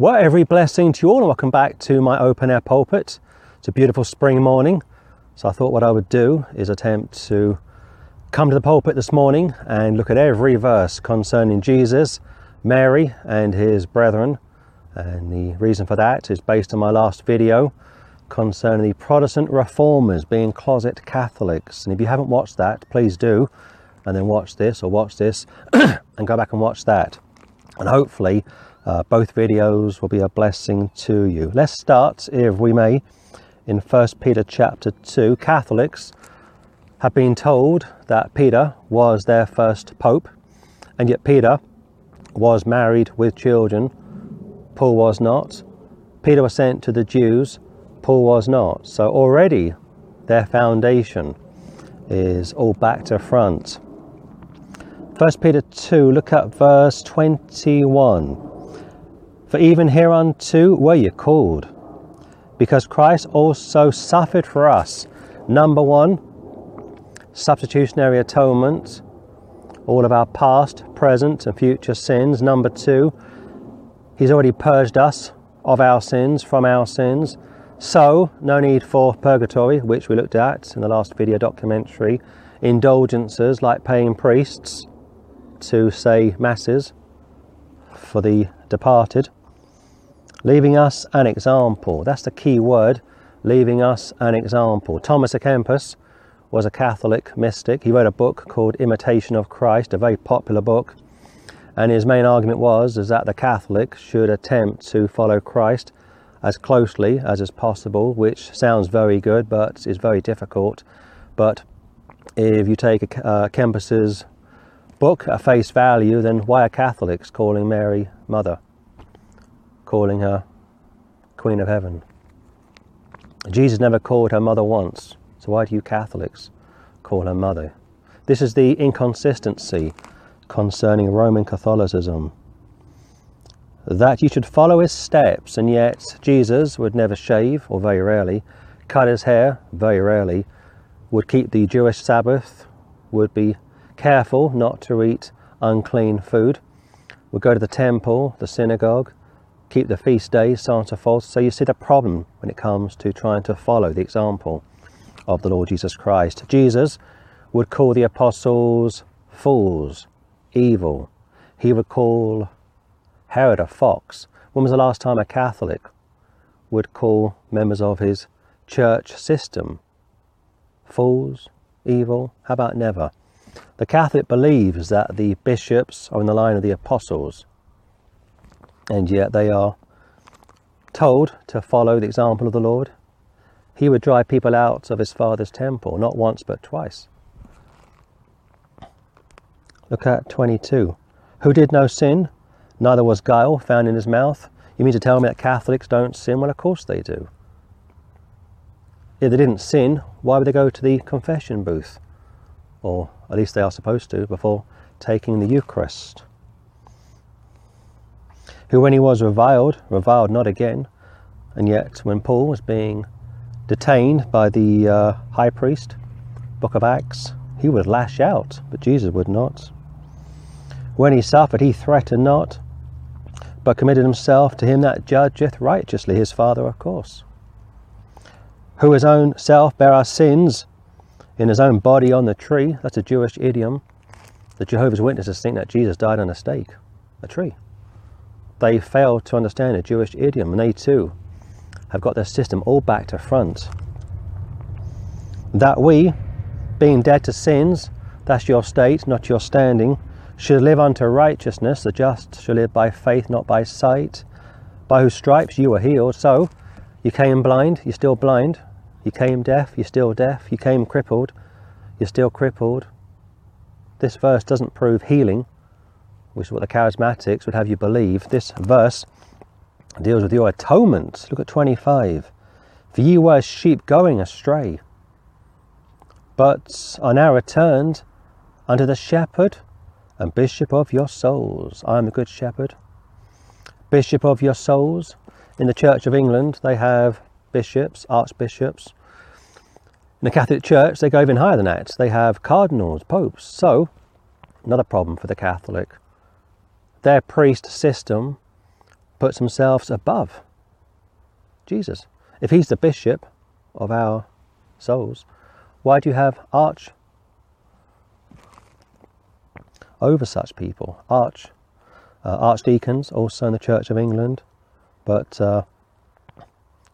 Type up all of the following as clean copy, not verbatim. Well, every blessing to you all, and welcome back to my open air pulpit. It's a beautiful spring morning, so I thought what I would do is attempt to come to the pulpit this morning and look at every verse concerning Jesus, Mary and his brethren. And the reason for that is based on my last video concerning the Protestant reformers being closet Catholics. And if you haven't watched that, please do, and then watch this or watch this and go back and watch that. And hopefully both videos will be a blessing to you. Let's start, if we may, in 1 Peter chapter 2. Catholics have been told that Peter was their first pope, and yet Peter was married with children. Paul was not. Peter was sent to the Jews. Paul was not. So already their foundation is all back to front. 1 Peter 2, look at verse 21. For even hereunto were you called, because Christ also suffered for us. Number one, substitutionary atonement, all of our past, present and future sins. Number two, he's already purged us of our sins, from our sins. So, no need for purgatory, which we looked at in the last video documentary. Indulgences, like paying priests to say masses for the departed. Leaving us an example. That's the key word, leaving us an example. Thomas à Kempis was a Catholic mystic. He wrote a book called Imitation of Christ, a very popular book. And his main argument was that the Catholic should attempt to follow Christ as closely as is possible, which sounds very good, but is very difficult. But if you take Kempis's book at face value, then why are Catholics calling Mary Mother? Calling her Queen of Heaven? Jesus never called her mother once, so why do you Catholics call her mother? This is the inconsistency concerning Roman Catholicism, that you should follow his steps, and yet Jesus would never shave, or very rarely, cut his hair, very rarely, would keep the Jewish Sabbath, would be careful not to eat unclean food, would go to the temple, the synagogue, keep the feast days, so on and so forth. So you see the problem when it comes to trying to follow the example of the Lord Jesus Christ. Jesus would call the apostles fools, evil. He would call Herod a fox. When was the last time a Catholic would call members of his church system fools, evil? How about never? The Catholic believes that the bishops are in the line of the apostles, and yet they are told to follow the example of the Lord. He would drive people out of his Father's temple, not once but twice. Look at 22. Who did no sin, neither was guile found in his mouth. You mean to tell me that Catholics don't sin? Well, of course they do. If they didn't sin, why would they go to the confession booth? Or at least they are supposed to, before taking the Eucharist. Who when he was reviled, reviled not again. And yet when Paul was being detained by the high priest, book of Acts, he would lash out, but Jesus would not. When he suffered, he threatened not, but committed himself to him that judgeth righteously, his Father, of course. Who his own self bare our sins in his own body on the tree. That's a Jewish idiom. The Jehovah's Witnesses think that Jesus died on a stake, a tree. They fail to understand a Jewish idiom, and they too have got their system all back to front. That we, being dead to sins, that's your state, not your standing, should live unto righteousness. The just shall live by faith, not by sight. By whose stripes you were healed. So, you came blind, you're still blind. You came deaf, you're still deaf. You came crippled, you're still crippled. This verse doesn't prove healing, which is what the charismatics would have you believe. This verse deals with your atonement. Look at 25. For ye were as sheep going astray, but are now returned unto the shepherd and bishop of your souls. I am the good shepherd, bishop of your souls. In the Church of England, they have bishops, archbishops. In the Catholic Church, they go even higher than that. They have cardinals, popes. So, another problem for the Catholic. Their priest system puts themselves above Jesus. If he's the bishop of our souls, why do you have arch over such people? Archdeacons, also in the Church of England, but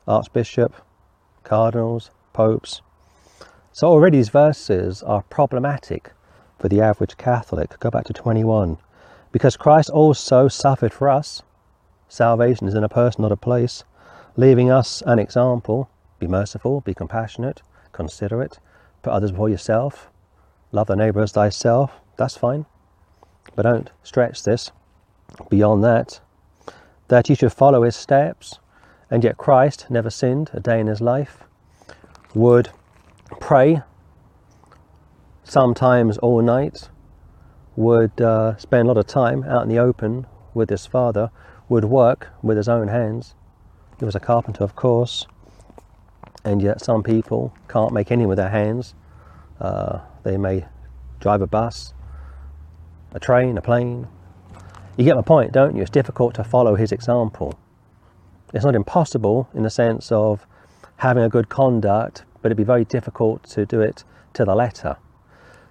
archbishop, cardinals, popes. So already these verses are problematic for the average Catholic. Go back to 21. Because Christ also suffered for us. Salvation is in a person, not a place. Leaving us an example. Be merciful, be compassionate, considerate. Put others before yourself. Love thy neighbour as thyself. That's fine. But don't stretch this beyond that. That you should follow his steps. And yet Christ never sinned a day in his life. Would pray sometimes all night, would spend a lot of time out in the open with his Father, would work with his own hands. He was a carpenter, of course, and yet some people can't make anything with their hands. They may drive a bus, a train, a plane. You get my point, don't you? It's difficult to follow his example. It's not impossible in the sense of having a good conduct, but it'd be very difficult to do it to the letter.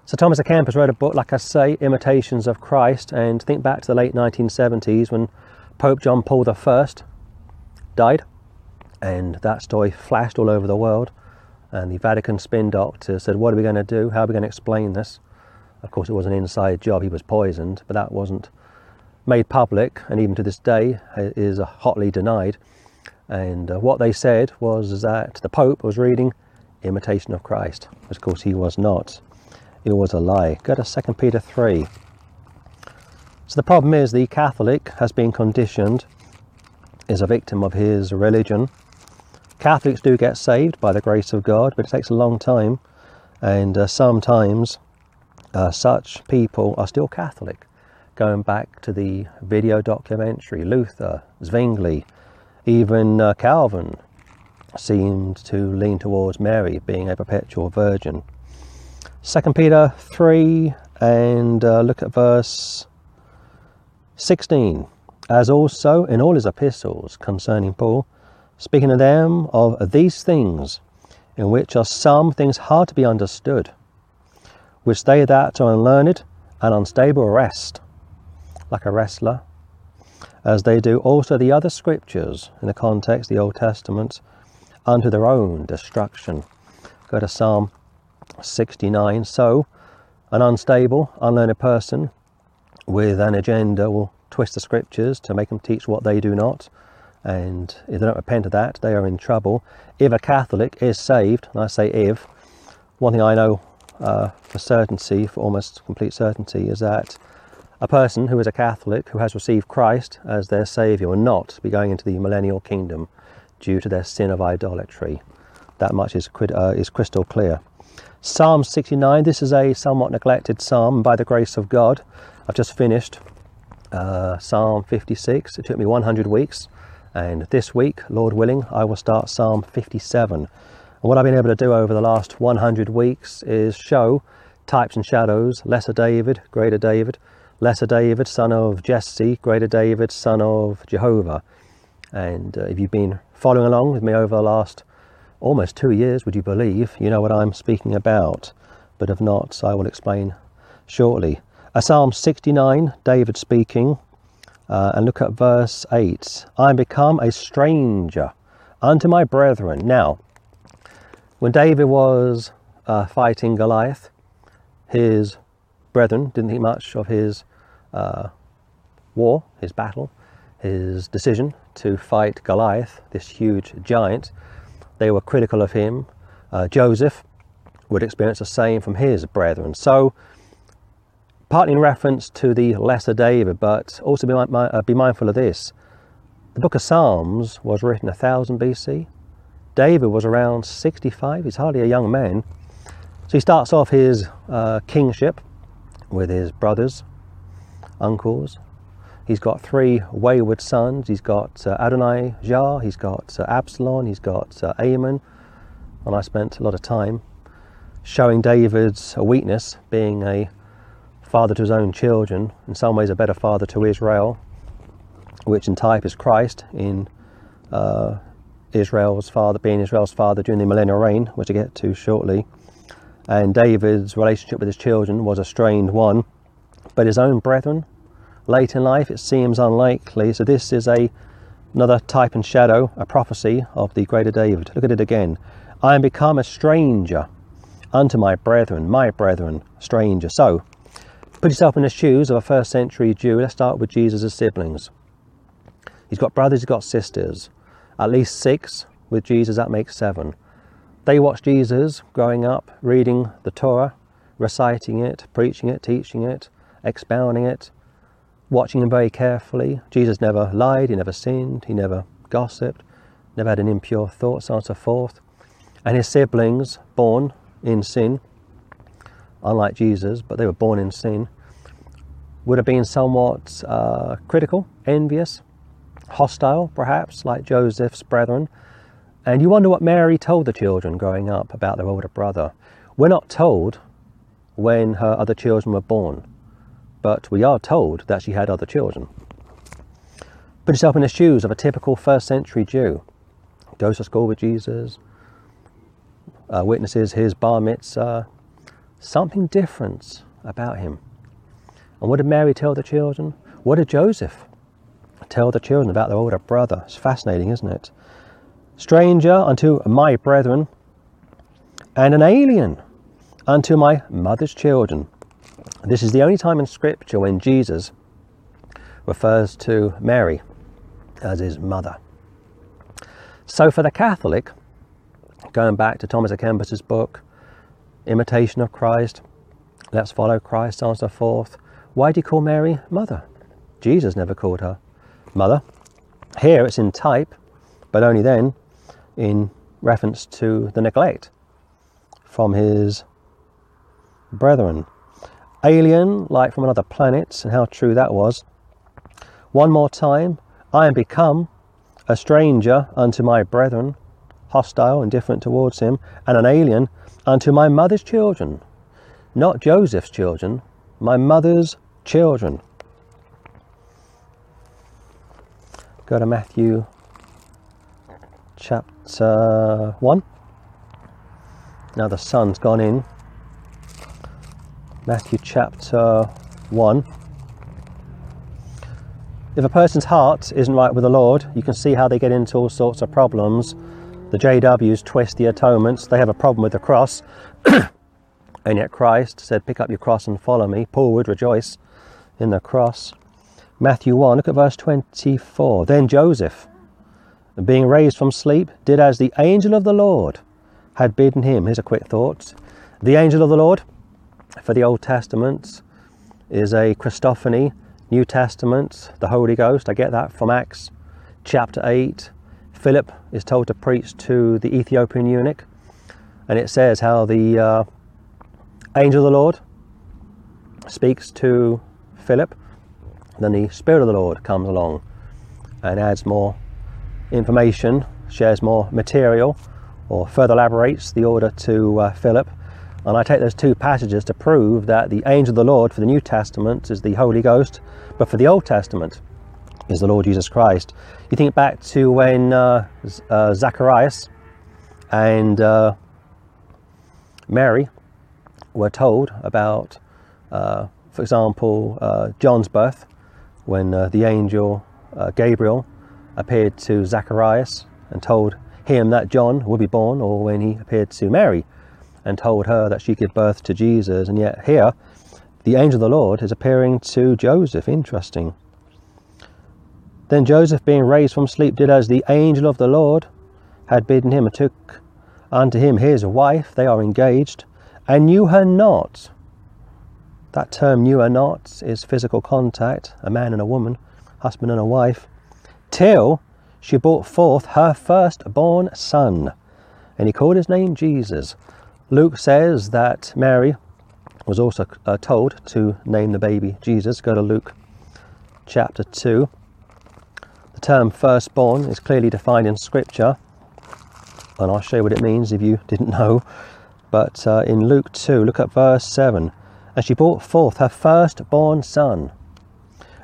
So Thomas à Kempis wrote a book, like I say, Imitations of Christ, and think back to the late 1970s when Pope John Paul I died, and that story flashed all over the world, and the Vatican spin doctor said, what are we going to do? How are we going to explain this? Of course, it was an inside job. He was poisoned, but that wasn't made public, and even to this day it is hotly denied. And what they said was that the Pope was reading Imitation of Christ, which of course he was not. It was a lie. Go to 2 Peter 3. So the problem is the Catholic has been conditioned, is a victim of his religion. Catholics do get saved by the grace of God, but it takes a long time, and sometimes such people are still Catholic. Going back to the video documentary, Luther, Zwingli, even Calvin seemed to lean towards Mary being a perpetual virgin. 2 Peter 3 and look at verse 16. As also in all his epistles concerning Paul, speaking to them of these things, in which are some things hard to be understood, which they that are unlearned and unstable wrest, like a wrestler, as they do also the other scriptures in the context of the Old Testament, unto their own destruction. Go to Psalm 69. So, an unstable, unlearned person with an agenda will twist the scriptures to make them teach what they do not, and if they don't repent of that, they are in trouble. If a Catholic is saved, and I say if, one thing I know for certainty, for almost complete certainty, is that a person who is a Catholic, who has received Christ as their Saviour, will not be going into the millennial kingdom due to their sin of idolatry. That much is crystal clear. Psalm 69, this is a somewhat neglected psalm by the grace of God. I've just finished Psalm 56. It took me 100 weeks, and this week, Lord willing, I will start Psalm 57. And what I've been able to do over the last 100 weeks is show types and shadows, lesser David, greater David, lesser David, son of Jesse, greater David, son of Jehovah. And if you've been following along with me over the last almost 2 years, would you believe, you know what I'm speaking about. But if not, I will explain shortly. Psalm 69, David speaking, and look at verse 8. I am become a stranger unto my brethren. Now, when David was fighting Goliath, his brethren didn't think much of his war, his battle, his decision to fight Goliath, this huge giant. They were critical of him. Joseph would experience the same from his brethren. So, partly in reference to the lesser David, but also be mindful of this. The book of Psalms was written 1000 BC. David was around 65. He's hardly a young man. So he starts off his kingship with his brothers, uncles. He's got three wayward sons. He's got Adonijah, he's got Absalom, he's got Amnon. And I spent a lot of time showing David's weakness, being a father to his own children, in some ways a better father to Israel. which in type is Christ in Israel's father, being Israel's father during the millennial reign, which I get to shortly. And David's relationship with his children was a strained one, but his own brethren late in life, it seems unlikely. So this is another type and shadow, a prophecy of the greater David. Look at it again. I am become a stranger unto my brethren, stranger. So put yourself in the shoes of a first century Jew. Let's start with Jesus' siblings. He's got brothers, he's got sisters, at least 6. With Jesus, that makes 7. They watched Jesus growing up, reading the Torah, reciting it, preaching it, teaching it, expounding it, watching him very carefully. Jesus never lied, he never sinned, he never gossiped, never had an impure thought, so on and so forth. And his siblings, born in sin, unlike Jesus, but they were born in sin, would have been somewhat critical, envious, hostile perhaps, like Joseph's brethren. And you wonder what Mary told the children growing up about their older brother. We're not told when her other children were born, but we are told that she had other children. Put yourself in the shoes of a typical first century Jew. Goes to school with Jesus, witnesses his bar mitzvah, something different about him. And what did Mary tell the children? What did Joseph tell the children about their older brother? It's fascinating, isn't it? Stranger unto my brethren, and an alien unto my mother's children. This is the only time in Scripture when Jesus refers to Mary as his mother. So for the Catholic, going back to Thomas à Kempis's book, Imitation of Christ, Let's Follow Christ, so on and so forth, why do you call Mary mother? Jesus never called her mother. Here it's in type, but only then in reference to the neglect from his brethren. Alien, like from another planet, and how true that was. One more time, I am become a stranger unto my brethren, hostile and different towards him, and an alien unto my mother's children. Not Joseph's children, my mother's children. Go to Matthew chapter 1. Now the sun's gone in. Matthew chapter 1. If a person's heart isn't right with the Lord, you can see how they get into all sorts of problems. The JWs twist the atonements. They have a problem with the cross. And yet Christ said, pick up your cross and follow me. Paul would rejoice in the cross. Matthew 1, look at verse 24. Then Joseph, being raised from sleep, did as the angel of the Lord had bidden him. Here's a quick thought. The angel of the Lord for the Old Testament is a Christophany. New Testament, the Holy Ghost. I get that from Acts chapter 8. Philip is told to preach to the Ethiopian eunuch, and it says how the angel of the Lord speaks to Philip. Then the Spirit of the Lord comes along and adds more information, shares more material, or further elaborates the order to Philip. And I take those two passages to prove that the angel of the Lord for the New Testament is the Holy Ghost, but for the Old Testament is the Lord Jesus Christ. You think back to when Zacharias and Mary were told about, for example, John's birth, when the angel Gabriel appeared to Zacharias and told him that John would be born, or when he appeared to Mary and told her that she'd give birth to Jesus. And yet here, the angel of the Lord is appearing to Joseph. Interesting. Then Joseph, being raised from sleep, did as the angel of the Lord had bidden him, and took unto him his wife. They are engaged, and knew her not. That term, knew her not, is physical contact, a man and a woman, husband and a wife, till she brought forth her firstborn son, and he called his name Jesus. Luke says that Mary was also told to name the baby Jesus. Go to Luke chapter 2. The term firstborn is clearly defined in Scripture, and I'll show you what it means if you didn't know. But in Luke 2, look at verse 7. And she brought forth her firstborn son,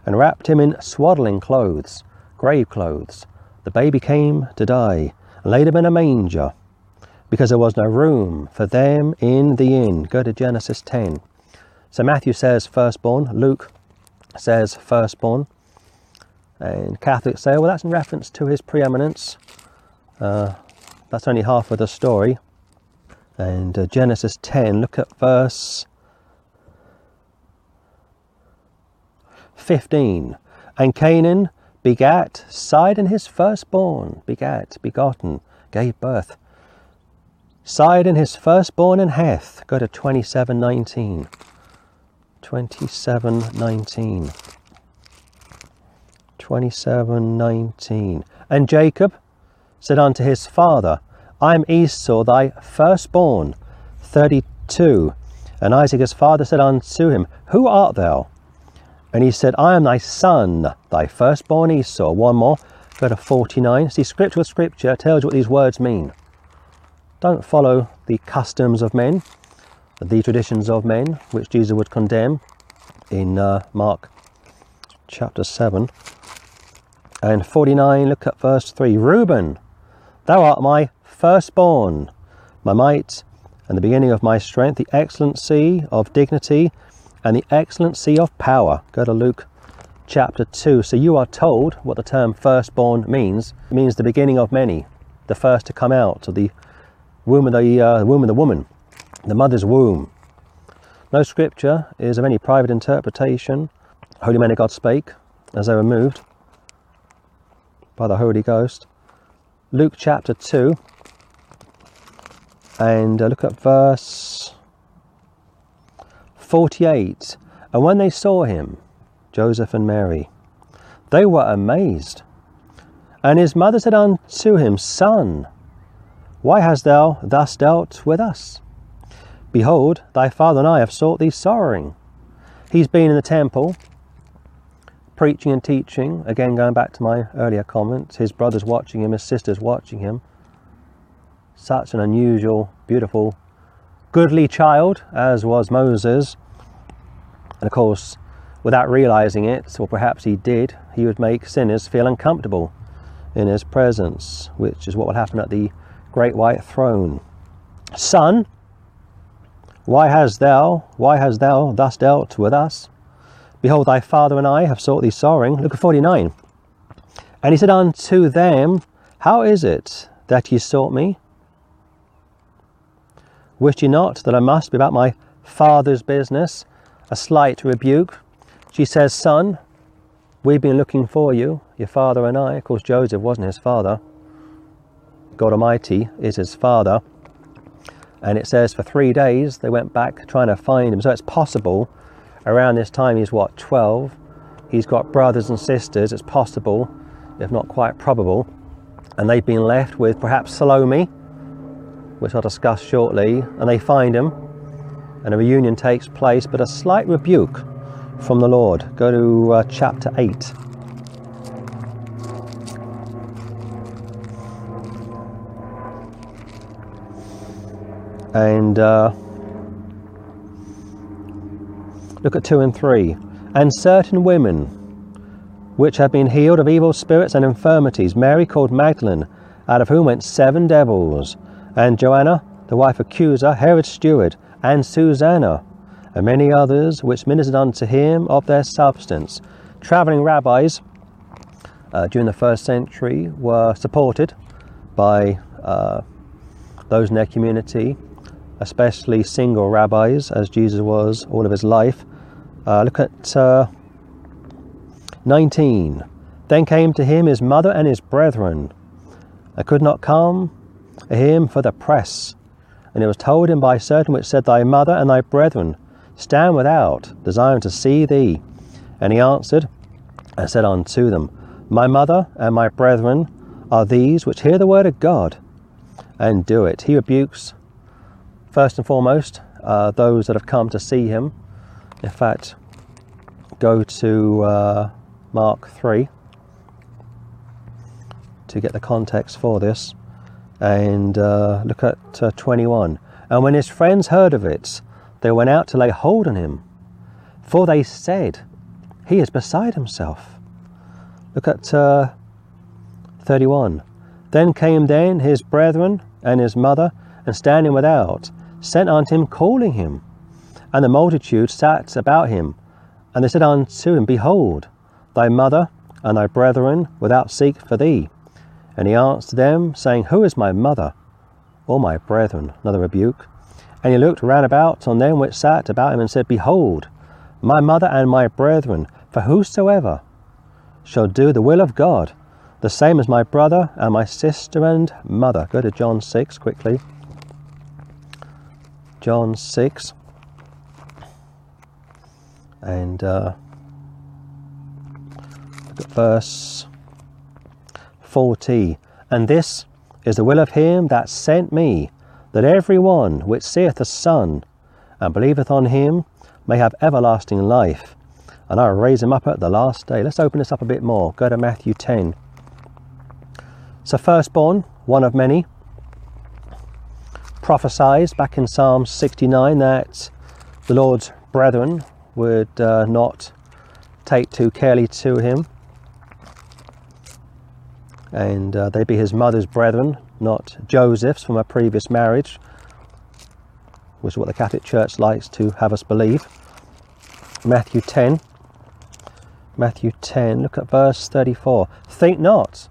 and wrapped him in swaddling clothes, grave clothes. The baby came to die, laid him in a manger, because there was no room for them in the inn. Go to Genesis 10. So Matthew says firstborn, Luke says firstborn, and Catholics say, well, that's in reference to his preeminence. That's only half of the story. And Genesis 10, look at verse 15. And Canaan begat Sidon his firstborn, begotten, gave birth. Sidon his firstborn in Heth. Go to 27:19. 27:19. 27:19. And Jacob said unto his father, I am Esau thy firstborn. 32. And Isaac his father said unto him, Who art thou? And he said, I am thy son, thy firstborn Esau. One more. Go to 49. See, scripture tells you what these words mean. Don't follow the customs of men, the traditions of men, which Jesus would condemn in Mark chapter 7. And 49, look at verse 3. Reuben, thou art my firstborn, my might, and the beginning of my strength, the excellency of dignity, and the excellency of power. Go to Luke chapter 2. So you are told what the term firstborn means. It means the beginning of many, the first to come out of the womb of the woman, the mother's womb. No scripture is of any private interpretation. Holy men of God spake as they were moved by the Holy Ghost. Luke chapter 2, and look at verse 48. And when they saw him, Joseph and Mary, they were amazed. And his mother said unto him, Son, why hast thou thus dealt with us? Behold, thy father and I have sought thee sorrowing. He's been in the temple, preaching and teaching. Again, going back to my earlier comments, his brothers watching him, his sisters watching him. Such an unusual, beautiful, goodly child, as was Moses. And of course, without realizing it, or perhaps he did, he would make sinners feel uncomfortable in his presence, which is what will happen at the Great White Throne. Son, why hast thou thus dealt with us? Behold, thy father and I have sought thee sorrowing. Look at 49. And he said unto them, How is it that ye sought me? Wist ye not that I must be about my father's business? A slight rebuke. She says, Son, we've been looking for you, your father and I. Of course, Joseph wasn't his father. God Almighty is his father. And it says for 3 days they went back trying to find him. So it's possible around this time he's 12, he's got brothers and sisters. It's possible, if not quite probable, and they've been left with perhaps Salome, which I'll discuss shortly, and they find him and a reunion takes place, but a slight rebuke from the Lord. Go to chapter 8. And look at 2 and 3. And certain women, which had been healed of evil spirits and infirmities, Mary called Magdalene, out of whom went 7 devils, and Joanna, the wife of Cusa, Herod's steward, and Susanna, and many others, which ministered unto him of their substance. Travelling rabbis during the first century were supported by those in their community, especially single rabbis, as Jesus was all of his life. Look at 19. Then came to him his mother and his brethren. I could not come to him for the press. And it was told him by certain which said, Thy mother and thy brethren stand without, desiring to see thee. And he answered and said unto them, My mother and my brethren are these which hear the word of God and do it. He rebukes first and foremost those that have come to see him. In fact, go to Mark 3 to get the context for this, and look at 21. And when his friends heard of it, they went out to lay hold on him, for they said, He is beside himself. Look at 31. Then came they and his brethren and his mother, and standing without, sent unto him, calling him. And the multitude sat about him, and they said unto him, Behold, thy mother and thy brethren without seek for thee. And he answered them, saying, Who is my mother, or my brethren? Another rebuke. And he looked round about on them which sat about him, and said, Behold, my mother and my brethren, for whosoever shall do the will of God, the same as my brother and my sister and mother. Go to John 6 quickly. John 6. And look at verse 40. And this is the will of him that sent me, that every one which seeth the Son and believeth on him may have everlasting life, and I will raise him up at the last day. Let's open this up a bit more. Go to Matthew 10. So firstborn, one of many, prophesied back in Psalm 69 that the Lord's brethren would not take too carely to him, and they'd be his mother's brethren, not Joseph's from a previous marriage, which is what the Catholic Church likes to have us believe. Matthew 10, look at verse 34. Think not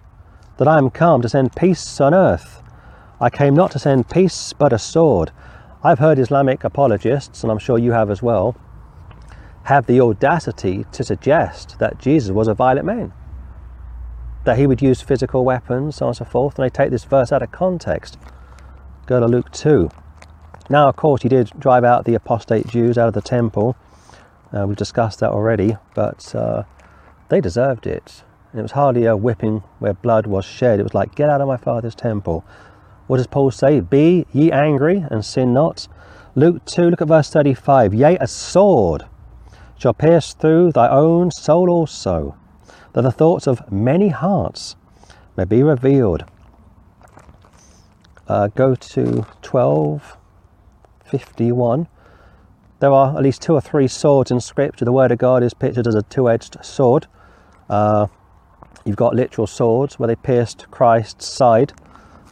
that I am come to send peace on earth. I came not to send peace, but a sword. I've heard Islamic apologists, and I'm sure you have as well, have the audacity to suggest that Jesus was a violent man, that he would use physical weapons, so on and so forth, and they take this verse out of context. Go to Luke 2. Now, of course, he did drive out the apostate Jews out of the temple. We've discussed that already, but they deserved it. And it was hardly a whipping where blood was shed. It was like, get out of my Father's temple. What does Paul say? Be ye angry and sin not. Luke 2, look at verse 35. Yea, a sword shall pierce through thy own soul also, that the thoughts of many hearts may be revealed. Go to 12:51. There are at least two or three swords in Scripture. The Word of God is pictured as a two-edged sword. You've got literal swords where they pierced Christ's side,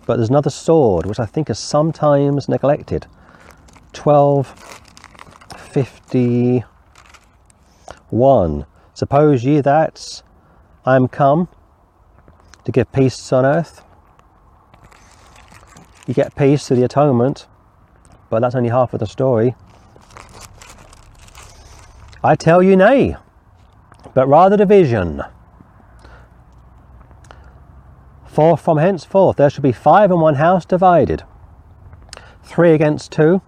but there's another sword which I think is sometimes neglected. 12:51. Suppose ye that I am come to give peace on earth. You get peace through the atonement, but that's only half of the story. I tell you nay, but rather division. For from henceforth there shall be five in one house divided, 3 against 2,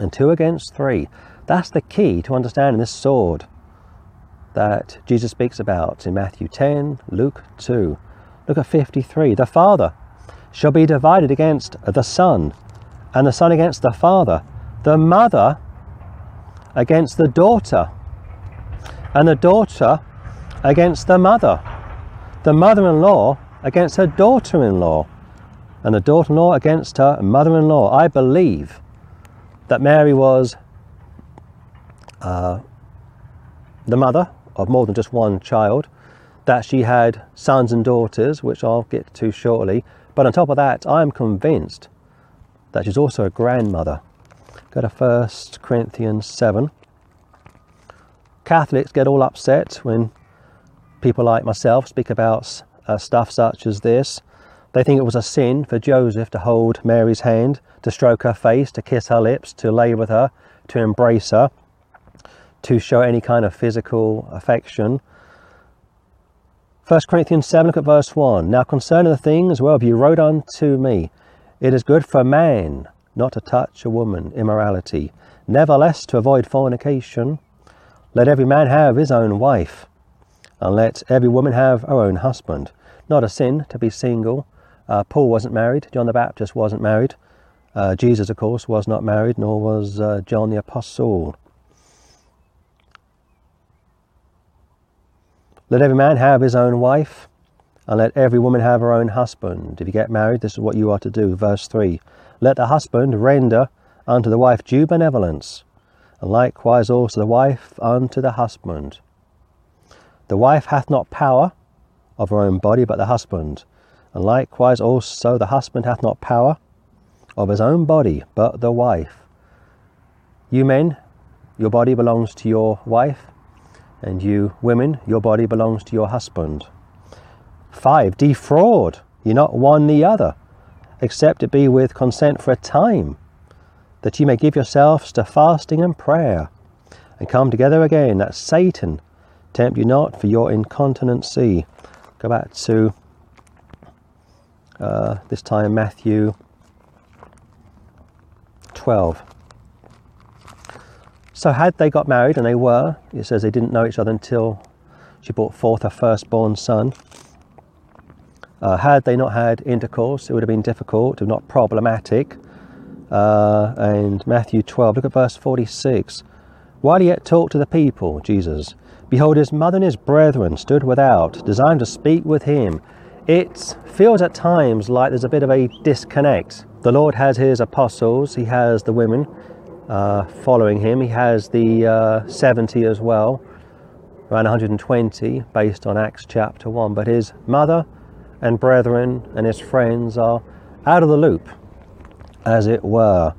and 2 against 3. That's the key to understanding this sword that Jesus speaks about in Matthew 10, Luke 2. Look at 53. The Father shall be divided against the Son, and the Son against the Father, the mother against the daughter, and the daughter against the mother, the mother-in-law against her daughter-in-law, and the daughter-in-law against her mother-in-law. I believe that Mary was the mother of more than just one child, that she had sons and daughters, which I'll get to shortly. But on top of that, I'm convinced that she's also a grandmother. Go to 1 Corinthians 7. Catholics get all upset when people like myself speak about stuff such as this. They think it was a sin for Joseph to hold Mary's hand, to stroke her face, to kiss her lips, to lay with her, to embrace her, to show any kind of physical affection. 1 Corinthians 7, look at verse 1. Now concerning the things whereof you wrote unto me, it is good for man not to touch a woman, immorality. Nevertheless, to avoid fornication, let every man have his own wife, and let every woman have her own husband. Not a sin to be single. Paul wasn't married. John the Baptist wasn't married. Jesus, of course, was not married, nor was John the Apostle. Let every man have his own wife, and let every woman have her own husband. If you get married, this is what you are to do. Verse 3. Let the husband render unto the wife due benevolence, and likewise also the wife unto the husband. The wife hath not power of her own body, but the husband. And likewise also the husband hath not power of his own body, but the wife. You men, your body belongs to your wife, and you women, your body belongs to your husband. 5. Defraud ye not one the other, except it be with consent for a time, that ye may give yourselves to fasting and prayer, and come together again, that Satan tempt you not for your incontinency. Go back to this time Matthew 12. So had they got married, and they were, it says they didn't know each other until she brought forth her firstborn son. Had they not had intercourse, it would have been difficult, if not problematic. And Matthew 12, look at verse 46. While he yet talked to the people, Jesus, behold, his mother and his brethren stood without, desiring to speak with him. It feels at times like there's a bit of a disconnect. The Lord has his apostles, he has the women following him, he has the 70 as well, around 120 based on Acts chapter 1, but his mother and brethren and his friends are out of the loop, as it were.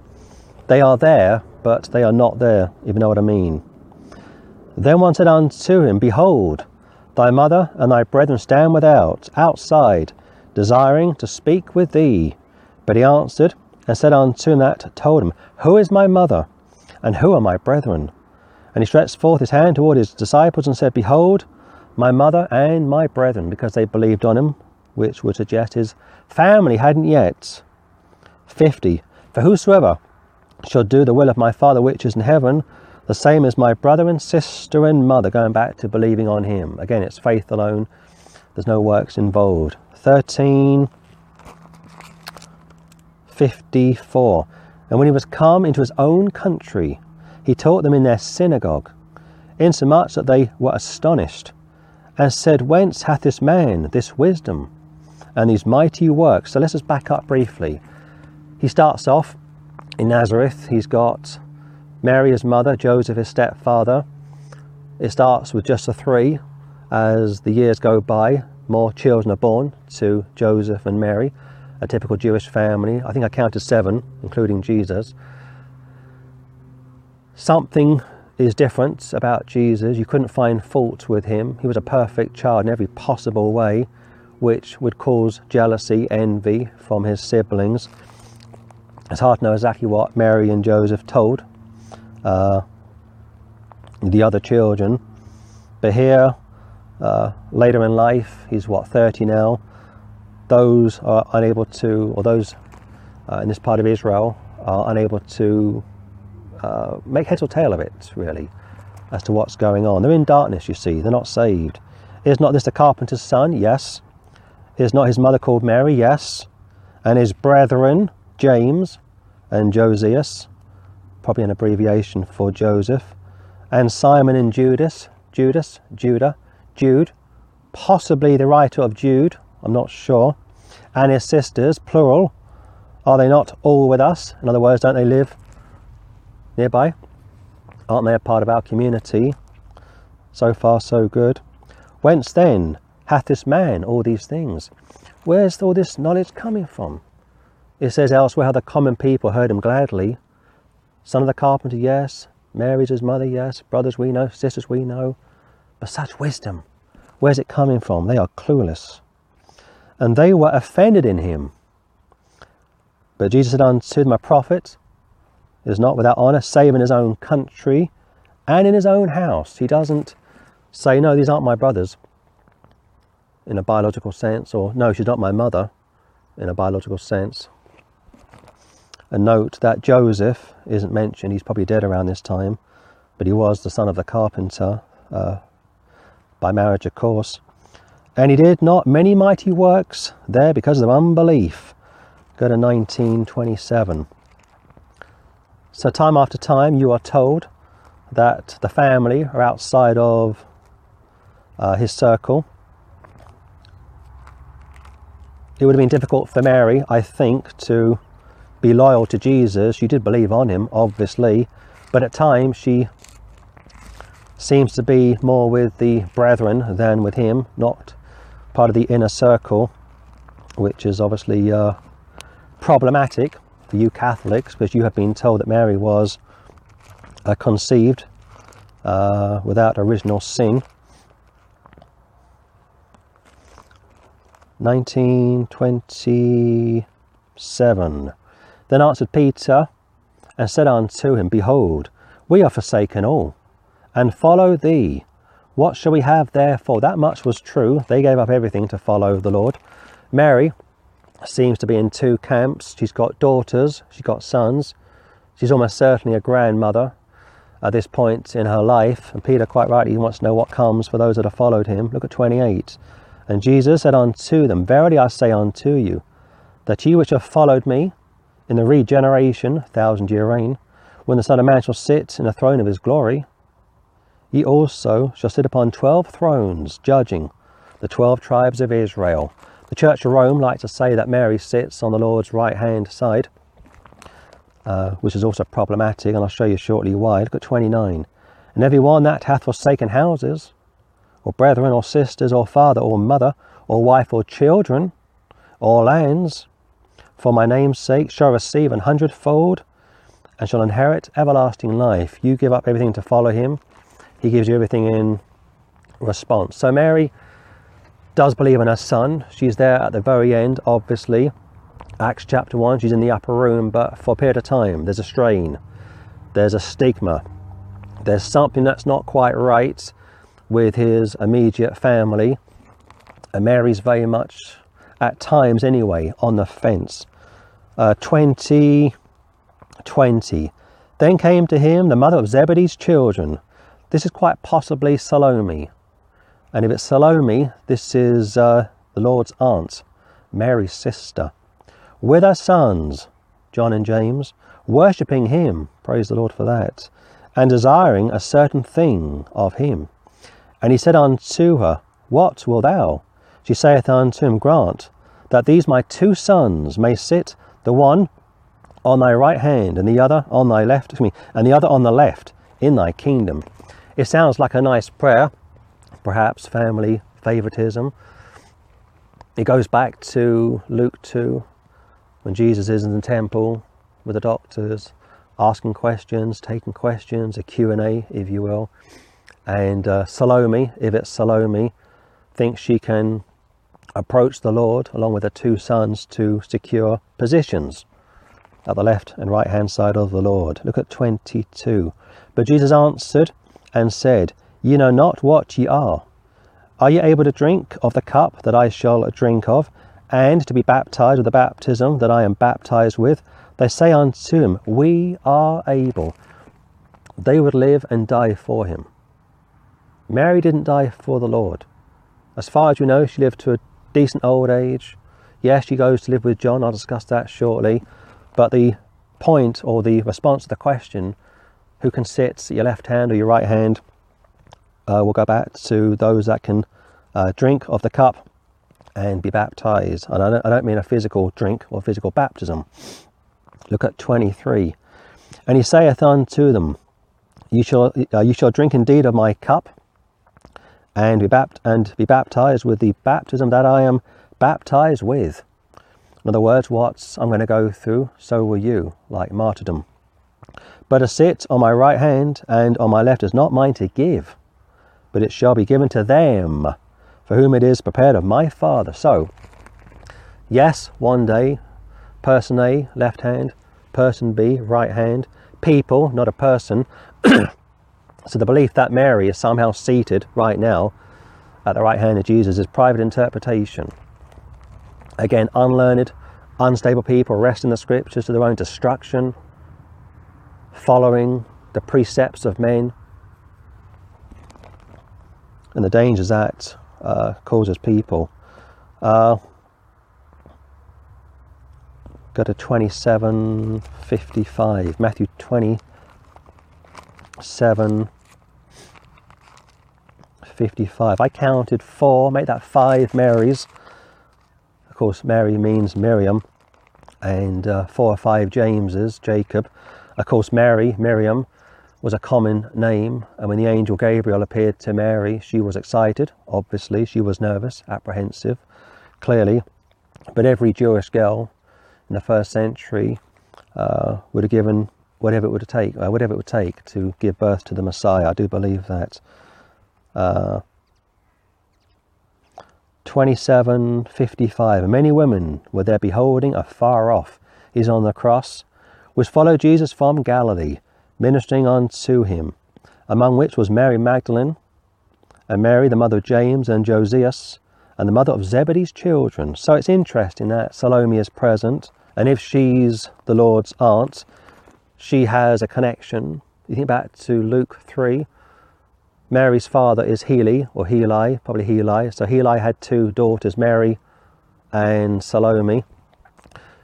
They are there, but they are not there, if you know what I mean. Then one said unto him, behold, thy mother and thy brethren stand without, outside, desiring to speak with thee. But he answered and said unto him that told him, who is my mother, and who are my brethren? And he stretched forth his hand toward his disciples and said, behold, my mother and my brethren, because they believed on him, which would suggest his family hadn't yet. 50. For whosoever shall do the will of my Father which is in heaven, the same as my brother and sister and mother, going back to believing on him. Again, it's faith alone. There's no works involved. 13. 54. And when he was come into his own country, he taught them in their synagogue, insomuch that they were astonished, and said, whence hath this man this wisdom, and these mighty works? So let's just back up briefly. He starts off in Nazareth. He's got Mary, his mother, Joseph, his stepfather. It starts with just the three. As the years go by, more children are born to Joseph and Mary, a typical Jewish family. I think I counted 7, including Jesus. Something is different about Jesus. You couldn't find fault with him. He was a perfect child in every possible way, which would cause jealousy, envy from his siblings. It's hard to know exactly what Mary and Joseph told the other children. But here, later in life, he's 30 now. Those are unable to, or those in this part of Israel are unable to make head or tail of it, really, as to what's going on. They're in darkness, you see. They're not saved. Is not this the carpenter's son? Yes. Is not his mother called Mary? Yes. And his brethren, James and Josias, probably an abbreviation for Joseph, and Simon and Jude, possibly the writer of Jude, I'm not sure, and his sisters, plural. Are they not all with us? In other words, don't they live nearby? Aren't they a part of our community? So far, so good. Whence then hath this man all these things? Where's all this knowledge coming from? It says elsewhere how the common people heard him gladly. Son of the carpenter, yes. Mary's his mother, yes. Brothers we know, sisters we know. But such wisdom, where's it coming from? They are clueless. And they were offended in him. But Jesus said unto them, a prophet is not without honour, save in his own country and in his own house. He doesn't say, no, these aren't my brothers in a biological sense, or no, she's not my mother in a biological sense. And note that Joseph isn't mentioned. He's probably dead around this time, but he was the son of the carpenter by marriage, of course. And he did not many mighty works there because of unbelief. Go to 19:27. So time after time you are told that the family are outside of his circle. It would have been difficult for Mary, I think, to be loyal to Jesus. She did believe on him, obviously, but at times she seems to be more with the brethren than with him, not part of the inner circle, which is obviously problematic for you Catholics, because you have been told that Mary was conceived without original sin. 19:27. Then answered Peter and said unto him, Behold, we are forsaken all, and follow thee. What shall we have therefore? That much was true. They gave up everything to follow the Lord. Mary seems to be in two camps. She's got daughters, she's got sons. She's almost certainly a grandmother at this point in her life. And Peter, quite rightly, wants to know what comes for those that have followed him. Look at 28. And Jesus said unto them, Verily I say unto you, that ye which have followed me in the regeneration, 1,000-year reign, when the Son of Man shall sit in the throne of his glory, ye also shall sit upon 12 thrones, judging the 12 tribes of Israel. The Church of Rome likes to say that Mary sits on the Lord's right-hand side, which is also problematic, and I'll show you shortly why. Look at 29. And every one that hath forsaken houses, or brethren, or sisters, or father, or mother, or wife, or children, or lands, for my name's sake, shall receive 100-fold, and shall inherit everlasting life. You give up everything to follow him. He gives you everything in response. So Mary does believe in her son. She's there at the very end, obviously. Acts chapter 1, she's in the upper room, but for a period of time, there's a strain. There's a stigma. There's something that's not quite right with his immediate family. And Mary's very much, at times anyway, on the fence. 20:20. Then came to him the mother of Zebedee's children. This is quite possibly Salome. And if it's Salome, this is the Lord's aunt, Mary's sister, with her sons, John and James, worshipping him, praise the Lord for that, and desiring a certain thing of him. And he said unto her, What wilt thou? She saith unto him, Grant that these my two sons may sit, the one on thy right hand, and the other on thy left, in thy kingdom. It sounds like a nice prayer, perhaps family favoritism. It goes back to Luke 2, when Jesus is in the temple with the doctors, asking questions, taking questions, a Q&A, if you will. And Salome, if it's Salome, thinks she can approach the Lord along with her two sons to secure positions at the left and right hand side of the Lord. Look at 22. But Jesus answered and said, Ye know not what ye are. Are ye able to drink of the cup that I shall drink of, and to be baptized with the baptism that I am baptized with? They say unto him, We are able. They would live and die for him. Mary didn't die for the Lord. As far as you know, she lived to a decent old age. Yes, she goes to live with John. I'll discuss that shortly. But the point, or the response to the question, who can sit at your left hand or your right hand, we'll go back to those that can drink of the cup and be baptized. And I don't mean a physical drink or physical baptism. Look at 23. And he saith unto them, You shall drink indeed of my cup, and be baptized with the baptism that I am baptized with. In other words, what I'm going to go through, so will you, like martyrdom. But to sit on my right hand and on my left is not mine to give, but it shall be given to them, for whom it is prepared of my Father. So, yes, one day, person A, left hand, person B, right hand, people, not a person. So the belief that Mary is somehow seated right now at the right hand of Jesus is private interpretation. Again, unlearned, unstable people wresting the scriptures to their own destruction, following the precepts of men, and the dangers that causes people. Go to 27:55, Matthew 27:55. I counted four, make that five Marys. Of course, Mary means Miriam, and 4 or 5 Jameses, Jacob. Of course, Mary, Miriam, was a common name, and when the angel Gabriel appeared to Mary, she was excited, obviously, she was nervous, apprehensive, clearly, but every Jewish girl in the first century would have given whatever it would take to give birth to the Messiah. I do believe that. 27:55, and many women were there beholding afar off his on the cross, which followed Jesus from Galilee, ministering unto him, among which was Mary Magdalene, and Mary the mother of James and Josias, and the mother of Zebedee's children. So it's interesting that Salome is present, and if she's the Lord's aunt, she has a connection. You think back to Luke 3, Mary's father is Heli. So Heli had two daughters, Mary and Salome.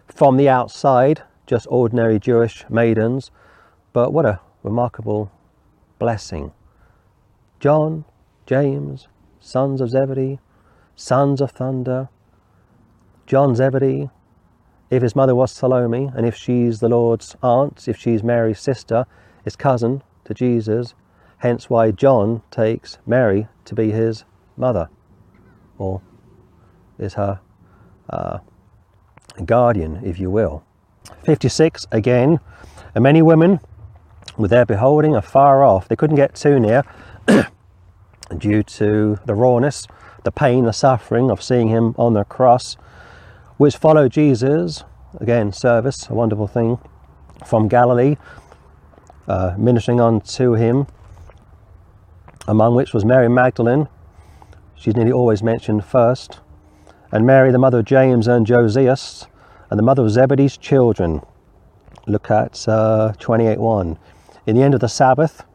From the outside, just ordinary Jewish maidens, but what a remarkable blessing. John, James, sons of Zebedee, sons of thunder. John Zebedee, if his mother was Salome, and if she's the Lord's aunt, if she's Mary's sister, his cousin to Jesus, hence why John takes Mary to be his mother, or is her guardian, if you will. 56 again, and many women were there beholding afar off. They couldn't get too near due to the rawness, the pain, the suffering of seeing him on the cross, which followed Jesus, again service, a wonderful thing, from Galilee, ministering unto him, among which was Mary Magdalene, she's nearly always mentioned first, and Mary the mother of James and Josias, and the mother of Zebedee's children. Look at 28:1. In the end of the Sabbath,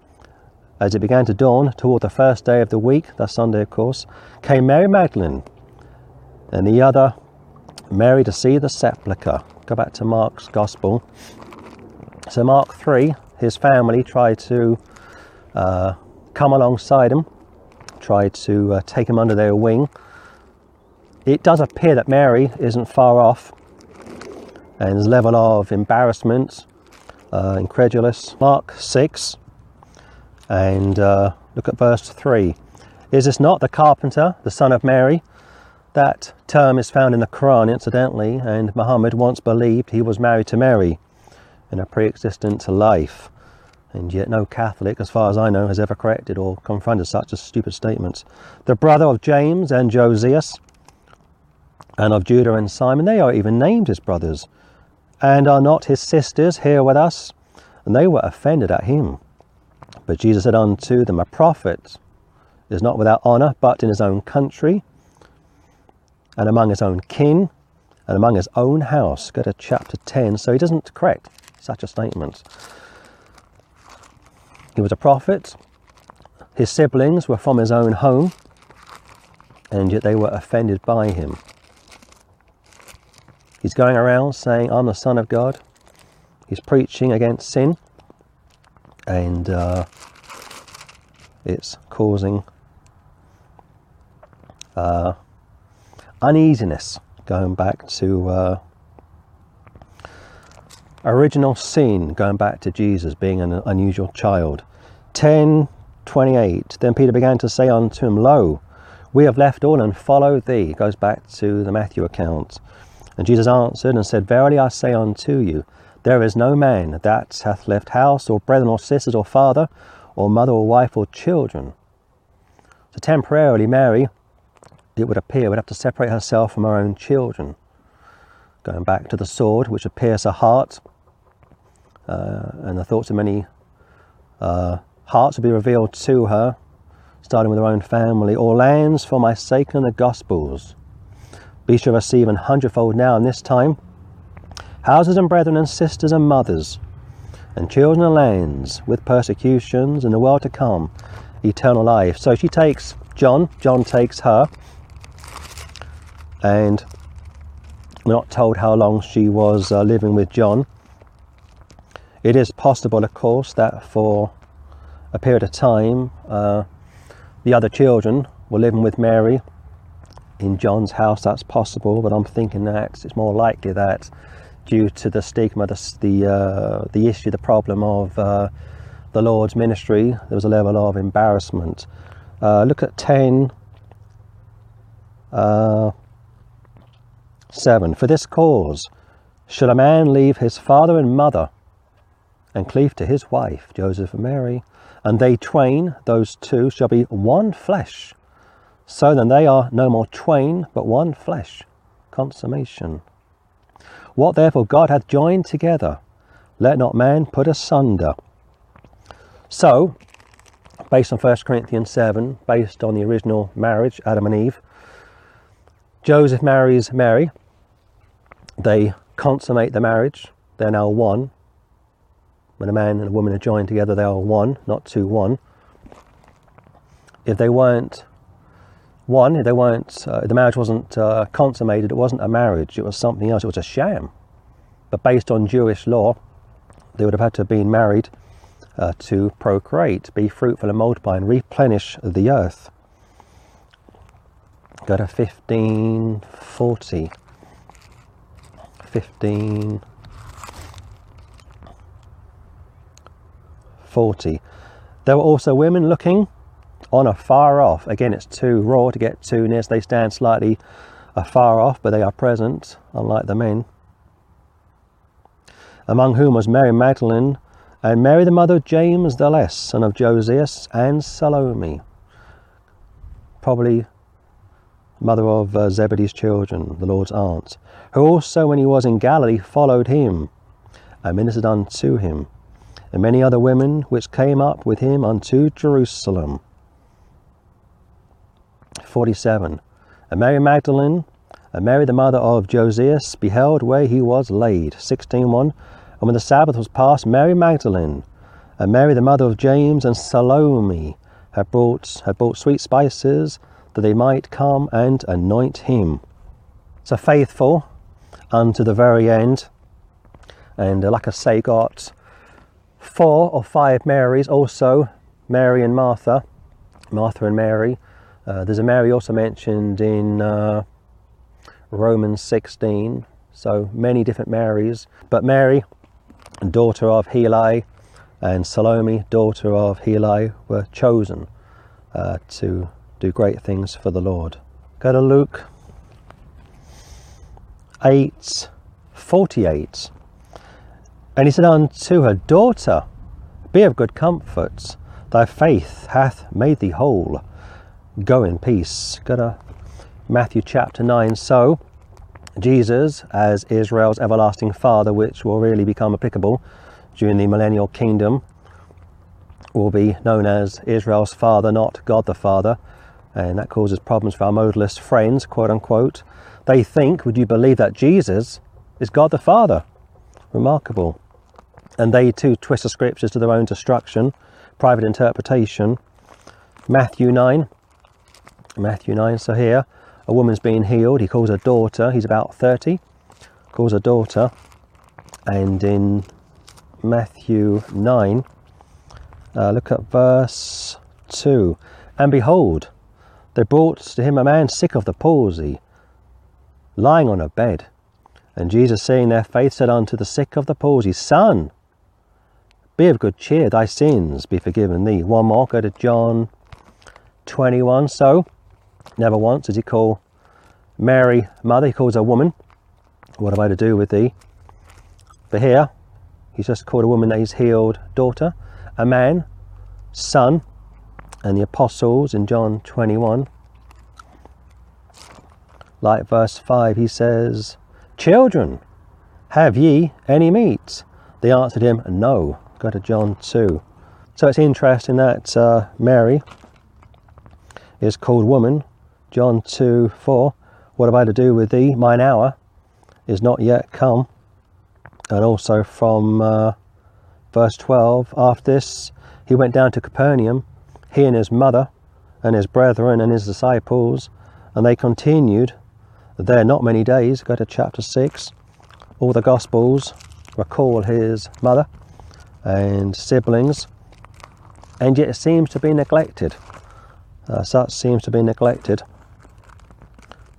as it began to dawn toward the first day of the week, that's Sunday of course, came Mary Magdalene, and the other Mary to see the sepulchre. Go back to Mark's Gospel. So Mark 3, his family tried to come alongside him, try to take him under their wing. It does appear that Mary isn't far off, and his level of embarrassment, incredulous. Mark 6, and look at verse 3. Is this not the carpenter, the son of Mary? That term is found in the Quran, incidentally, and Muhammad once believed he was married to Mary in a pre-existent life. And yet no Catholic, as far as I know, has ever corrected or confronted such a stupid statement. The brother of James and Josias, and of Judah and Simon, they are even named his brothers, and are not his sisters here with us? And they were offended at him. But Jesus said unto them, a prophet is not without honour, but in his own country, and among his own kin, and among his own house. Go to chapter 10. So he doesn't correct such a statement. He was a prophet, his siblings were from his own home, and yet they were offended by him. He's going around saying, I'm the Son of God. He's preaching against sin, and it's causing uneasiness, going back to original sin, going back to Jesus being an unusual child. 10:28. Then Peter began to say unto him, Lo, we have left all and follow thee. Goes back to the Matthew account. And Jesus answered and said, Verily I say unto you, there is no man that hath left house, or brethren, or sisters, or father, or mother, or wife, or children. So temporarily Mary, it would appear, would have to separate herself from her own children. Going back to the sword which would pierce her heart, and the thoughts of many hearts would be revealed to her, starting with her own family, or lands for my sake and the Gospels. Be sure to receive an hundredfold now and this time, houses and brethren and sisters and mothers, and children and lands, with persecutions, in the world to come, eternal life. So she takes John takes her, and we're not told how long she was living with John. It is possible, of course, that for a period of time the other children were living with Mary in John's house. That's possible, but I'm thinking that it's more likely that due to the stigma, the issue, the problem of the Lord's ministry, there was a level of embarrassment. Look at 10:7. For this cause shall a man leave his father and mother and cleave to his wife, Joseph and Mary, and they twain, those two, shall be one flesh. So then they are no more twain, but one flesh. Consummation. What therefore God hath joined together, let not man put asunder. So, based on 1 Corinthians 7, based on the original marriage, Adam and Eve, Joseph marries Mary, they consummate the marriage, they're now one. When a man and a woman are joined together, they are one, not two, one. If they weren't one, if the marriage wasn't consummated, it wasn't a marriage, it was something else, it was a sham. But based on Jewish law, they would have had to have been married to procreate, be fruitful and multiply and replenish the earth. Go to 1540. 1540. There were also women looking on afar off. Again, it's too raw to get too near, so they stand slightly afar off, but they are present, unlike the men. Among whom was Mary Magdalene, and Mary the mother of James the Less, son of Josias, and Salome. Probably mother of Zebedee's children, the Lord's aunt, who also when he was in Galilee followed him, and ministered unto him, and many other women which came up with him unto Jerusalem. 47. And Mary Magdalene, and Mary the mother of Josias, beheld where he was laid. 16:1. And when the Sabbath was past, Mary Magdalene, and Mary the mother of James, and Salome, had brought sweet spices, that they might come and anoint him. So faithful unto the very end. And like I say, got 4 or 5 Marys, also Mary and Martha, Martha and Mary. There's a Mary also mentioned in Romans 16, so many different Marys. But Mary, daughter of Heli, and Salome, daughter of Heli, were chosen to do great things for the Lord. Go to Luke 8:48. And he said unto her, Daughter, be of good comfort, thy faith hath made thee whole. Go in peace. Go to Matthew chapter 9. So, Jesus, as Israel's everlasting Father, which will really become applicable during the millennial kingdom, will be known as Israel's Father, not God the Father. And that causes problems for our modalist friends, quote unquote. They think, would you believe that Jesus is God the Father? Remarkable. And they too twist the scriptures to their own destruction, private interpretation. Matthew 9. Matthew 9, so here a woman's being healed, he calls her daughter, he's about 30, calls her daughter, and in Matthew 9, look at verse 2, and behold, they brought to him a man sick of the palsy, lying on a bed, and Jesus seeing their faith said unto the sick of the palsy, Son, be of good cheer, thy sins be forgiven thee. One more, go to John 21, so never once does he call Mary mother, he calls her woman. What have I to do with thee? But here, he's just called a woman that he's healed daughter, a man, son, and the apostles in John 21. Like verse 5, he says, Children, have ye any meat? They answered him, No. Go to John 2. So it's interesting that Mary is called woman. John 2:4, what have I to do with thee? Mine hour is not yet come. And also from verse 12, after this he went down to Capernaum, he and his mother and his brethren and his disciples, and they continued there not many days. Go to chapter 6. All the Gospels recall his mother and siblings, and yet it seems to be neglected. Such seems to be neglected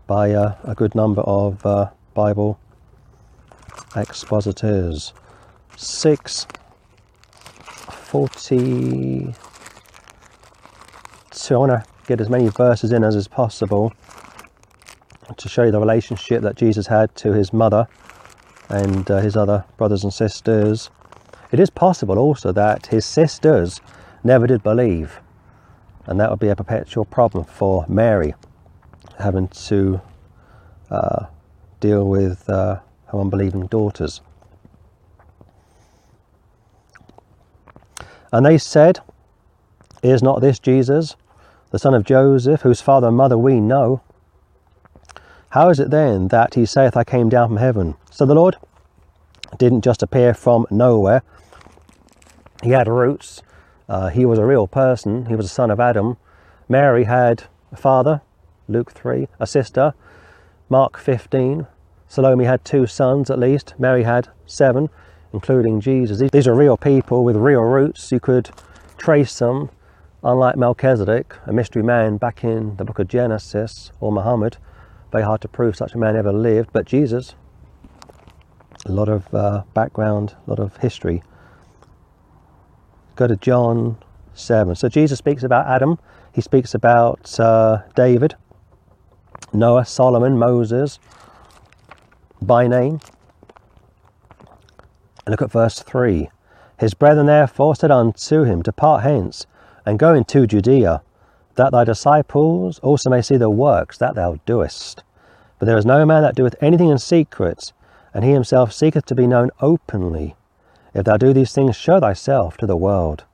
by a good number of Bible expositors. 6 42. I want to get as many verses in as is possible to show you the relationship that Jesus had to his mother and his other brothers and sisters. It is possible also that his sisters never did believe, and that would be a perpetual problem for Mary, having to deal with her unbelieving daughters. And they said, "Is not this Jesus, the son of Joseph, whose father and mother we know? How is it then that he saith, I came down from heaven?" So the Lord didn't just appear from nowhere. He had roots. He was a real person. He was a son of Adam. Mary had a father, Luke 3, a sister, Mark 15. Salome had 2 sons at least. Mary had 7, including Jesus. These are real people with real roots. You could trace them, unlike Melchizedek, a mystery man back in the book of Genesis, or Muhammad. Very hard to prove such a man ever lived, but Jesus, a lot of background, a lot of history. Go to John 7. So Jesus speaks about Adam, he speaks about David, Noah, Solomon, Moses, by name. And look at verse 3. His brethren therefore said unto him, Depart hence, and go into Judea, that thy disciples also may see the works that thou doest. But there is no man that doeth anything in secret, and he himself seeketh to be known openly. If thou do these things, show thyself to the world.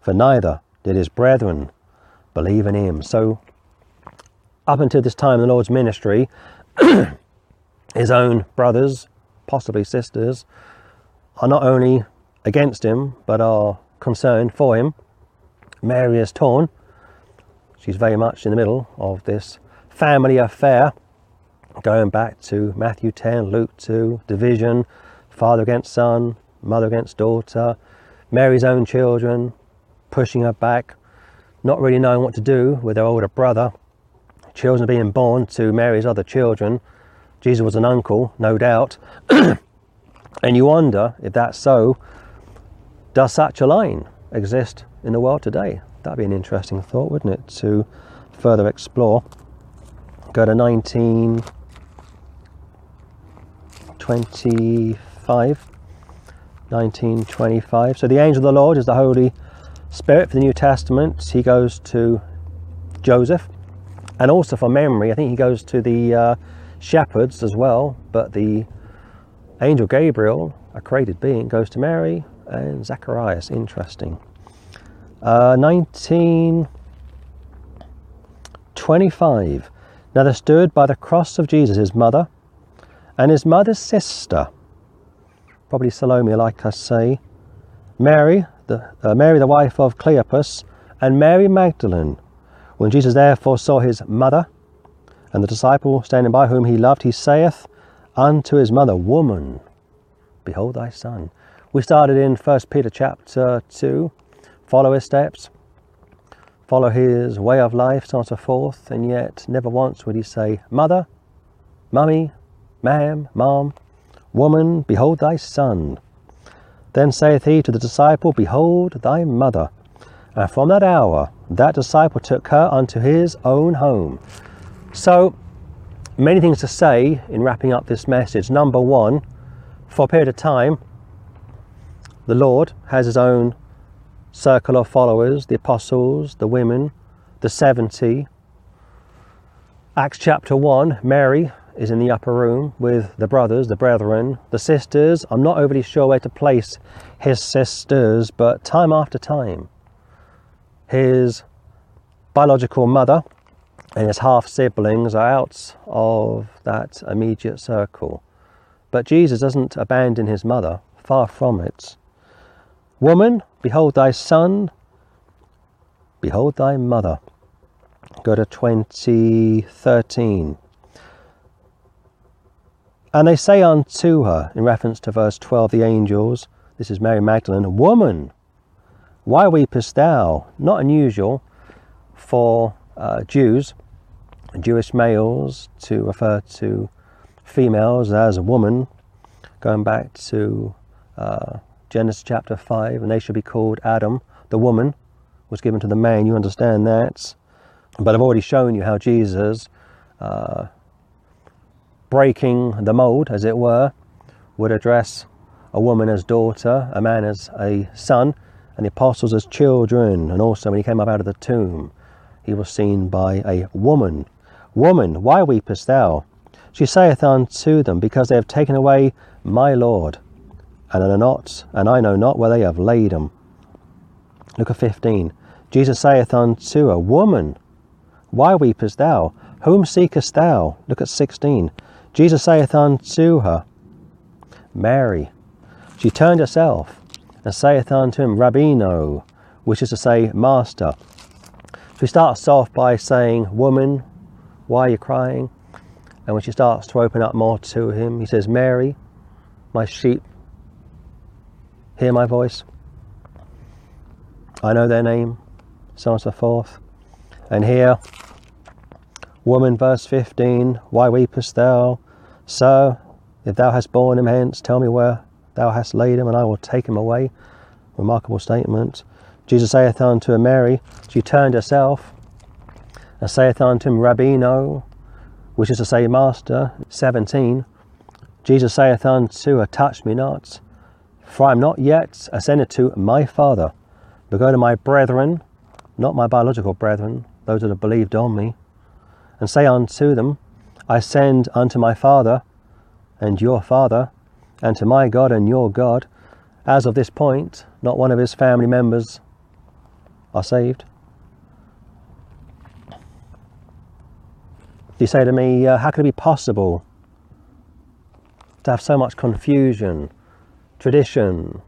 For neither did his brethren believe in him. So, up until this time in the Lord's ministry, his own brothers, possibly sisters, are not only against him, but are concerned for him. Mary is torn. She's very much in the middle of this family affair, going back to Matthew 10, Luke 2, division, father against son, mother against daughter, Mary's own children pushing her back, not really knowing what to do with her older brother. Children are being born to Mary's other children. Jesus was an uncle, no doubt. And you wonder, if that's so, does such a line exist in the world today? That'd be an interesting thought, wouldn't it, to further explore. Go to 1925. So the angel of the Lord is the Holy Spirit for the New Testament. He goes to Joseph, and also from memory, I think he goes to the shepherds as well, but the angel Gabriel, a created being, goes to Mary and Zacharias. Interesting. 1925. Now there stood by the cross of Jesus his mother and his mother's sister, probably Salome, like I say, Mary the wife of Cleopas, and Mary Magdalene. When Jesus therefore saw his mother and the disciple standing by whom he loved, he saith unto his mother, Woman, behold thy son. We started in 1 Peter chapter 2. Follow his steps, follow his way of life, so on and so forth, and yet never once would he say, Mother, mummy, ma'am, mom, woman, behold thy son. Then saith he to the disciple, Behold thy mother. And from that hour that disciple took her unto his own home. So, many things to say in wrapping up this message. Number one, for a period of time, the Lord has his own circle of followers, the apostles, the women, the 70. Acts chapter 1, Mary is in the upper room with the brothers, the brethren, the sisters. I'm not overly sure where to place his sisters, but time after time, his biological mother and his half-siblings are out of that immediate circle. But Jesus doesn't abandon his mother, far from it. Woman, behold thy son, behold thy mother. Go to 20:13. And they say unto her, in reference to verse 12, the angels, this is Mary Magdalene, Woman, why weepest thou? Not unusual for Jews, Jewish males, to refer to females as a woman, going back to Genesis chapter 5, and they should be called Adam. The woman was given to the man, you understand that. But I've already shown you how Jesus, breaking the mold, as it were, would address a woman as daughter, a man as a son, and the apostles as children. And also when he came up out of the tomb, he was seen by a woman. Woman, why weepest thou? She saith unto them, because they have taken away my Lord, and I know not where they have laid him. Look at 15. Jesus saith unto her, Woman, why weepest thou? Whom seekest thou? Look at 16. Jesus saith unto her, Mary. She turned herself, and saith unto him, Rabbino, which is to say, Master. So he starts off by saying, Woman, why are you crying? And when she starts to open up more to him, he says, Mary, my sheep, hear my voice. I know their name, so on and so forth. And here, woman, verse 15, why weepest thou? So, if thou hast borne him hence, tell me where thou hast laid him, and I will take him away. Remarkable statement. Jesus saith unto her, Mary. She turned herself, and saith unto him, Rabbino, which is to say, Master. 17, Jesus saith unto her, touch me not, for I am not yet ascended to my Father, but go to my brethren, not my biological brethren, those that have believed on me, and say unto them, I send unto my Father and your Father, and to my God and your God. As of this point, not one of his family members are saved. You say to me, how could it be possible to have so much confusion, tradition,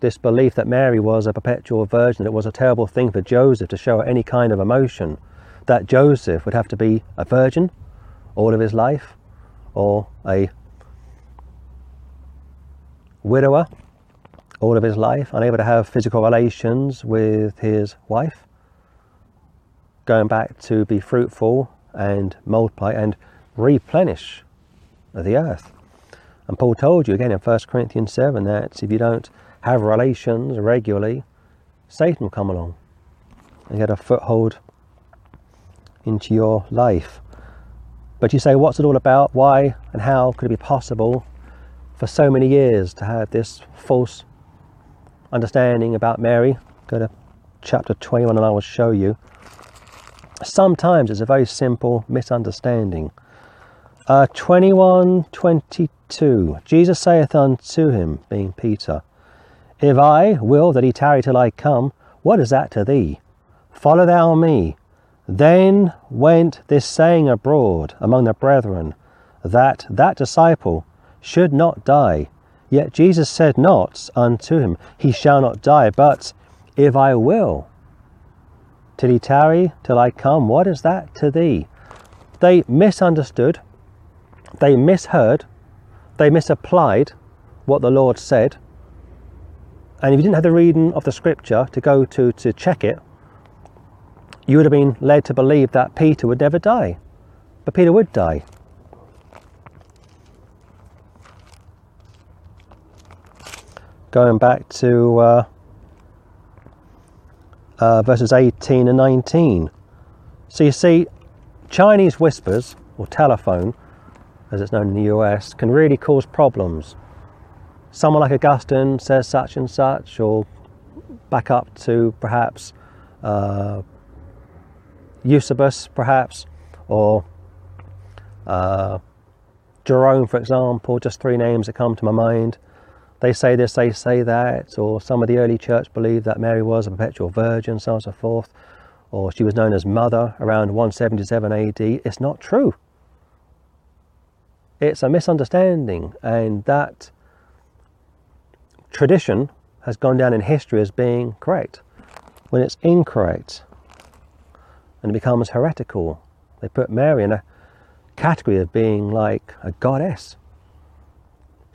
this belief that Mary was a perpetual virgin, that it was a terrible thing for Joseph to show any kind of emotion, that Joseph would have to be a virgin all of his life, or a widower all of his life, unable to have physical relations with his wife, going back to be fruitful and multiply and replenish the earth. And Paul told you again in 1 Corinthians 7 that if you don't have relations regularly, Satan will come along and get a foothold into your life. But you say, what's it all about? Why and how could it be possible for so many years to have this false understanding about Mary? Go to chapter 21 and I will show you. Sometimes it's a very simple misunderstanding. 21:22. Jesus saith unto him, being Peter, If I will that he tarry till I come, what is that to thee? Follow thou me. Then went this saying abroad among the brethren, that that disciple should not die. Yet Jesus said not unto him, He shall not die. But if I will till he tarry till I come, what is that to thee? They misunderstood, they misheard, they misapplied what the Lord said. And if you didn't have the reading of the scripture to go to check it, you would have been led to believe that Peter would never die. But Peter would die. Going back to verses 18 and 19. So you see, Chinese whispers, or telephone, as it's known in the US, can really cause problems. Someone like Augustine says such and such, or back up to perhaps Eusebius, perhaps, or Jerome, for example, just three names that come to my mind. They say this, they say that, or some of the early church believed that Mary was a perpetual virgin, so on and so forth, or she was known as Mother around 177 AD. It's not true. It's a misunderstanding, and that tradition has gone down in history as being correct, when it's incorrect, and it becomes heretical. They put Mary in a category of being like a goddess.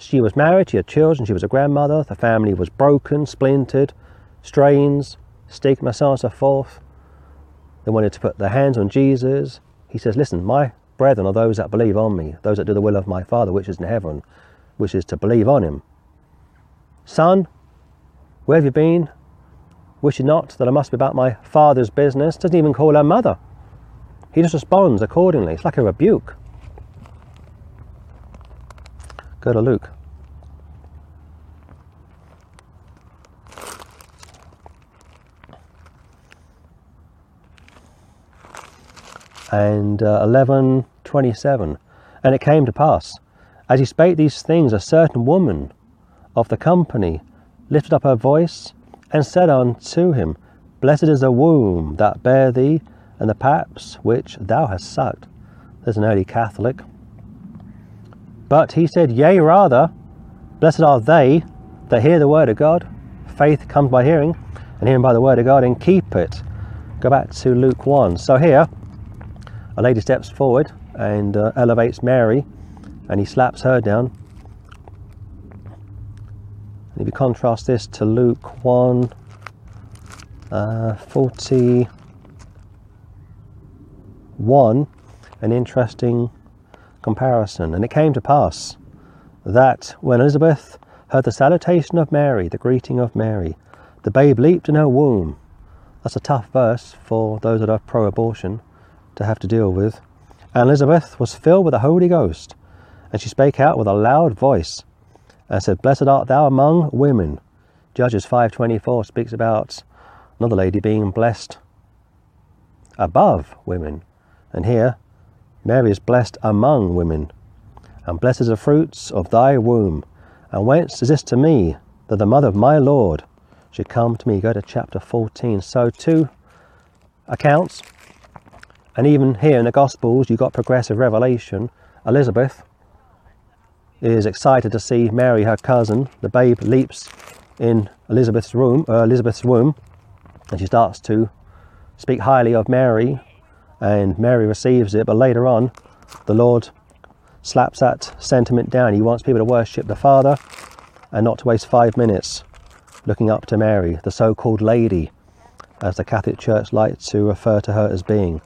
She was married, she had children, she was a grandmother, the family was broken, splintered, strains, stigma, so on and so forth. They wanted to put their hands on Jesus. He says, listen, my brethren are those that believe on me, those that do the will of my Father which is in heaven, which is to believe on him. Son, Where have you been? Wish you not that I must be about my Father's business? Doesn't even call her mother. He just responds accordingly. It's like a rebuke. Go to Luke. And 11:27. And it came to pass, as he spake these things, a certain woman of the company lifted up her voice and said unto him, Blessed is the womb that bare thee, and the paps which thou hast sucked. There's an early Catholic. But he said, Yea, rather, blessed are they that hear the word of God. Faith comes by hearing, and hearing by the word of God, and keep it. Go back to Luke 1. So here, a lady steps forward and elevates Mary, and he slaps her down. And if you contrast this to Luke 1, 41, an interesting comparison. And it came to pass that when Elizabeth heard the salutation of Mary, the greeting of Mary, the babe leaped in her womb. That's a tough verse for those that are pro-abortion to have to deal with. And Elizabeth was filled with the Holy Ghost, and she spake out with a loud voice, and said, Blessed art thou among women. Judges 5:24 speaks about another lady being blessed above women. And here, Mary is blessed among women. And blessed is the fruits of thy womb. And whence is this to me, that the mother of my Lord should come to me? Go to chapter 14. So two accounts. And even here in the Gospels, you've got progressive revelation. Elizabeth is excited to see Mary, her cousin. The babe leaps in Elizabeth's womb, and she starts to speak highly of Mary, and Mary receives it. But later on, the Lord slaps that sentiment down. He wants people to worship the Father and not to waste 5 minutes looking up to Mary, the so-called lady, as the Catholic Church likes to refer to her as being.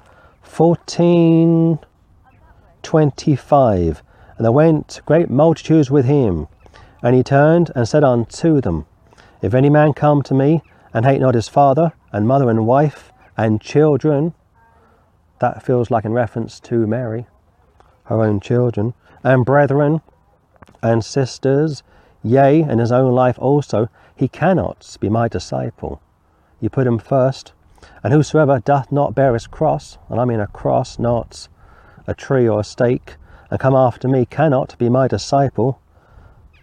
14:25. And there went great multitudes with him, and he turned and said unto them, If any man come to me, and hate not his father, and mother, and wife, and children — that feels like in reference to Mary, her own children — and brethren, and sisters, yea, and his own life also, he cannot be my disciple. You put him first. And whosoever doth not bear his cross, and I mean a cross, not a tree or a stake, and come after me, cannot be my disciple.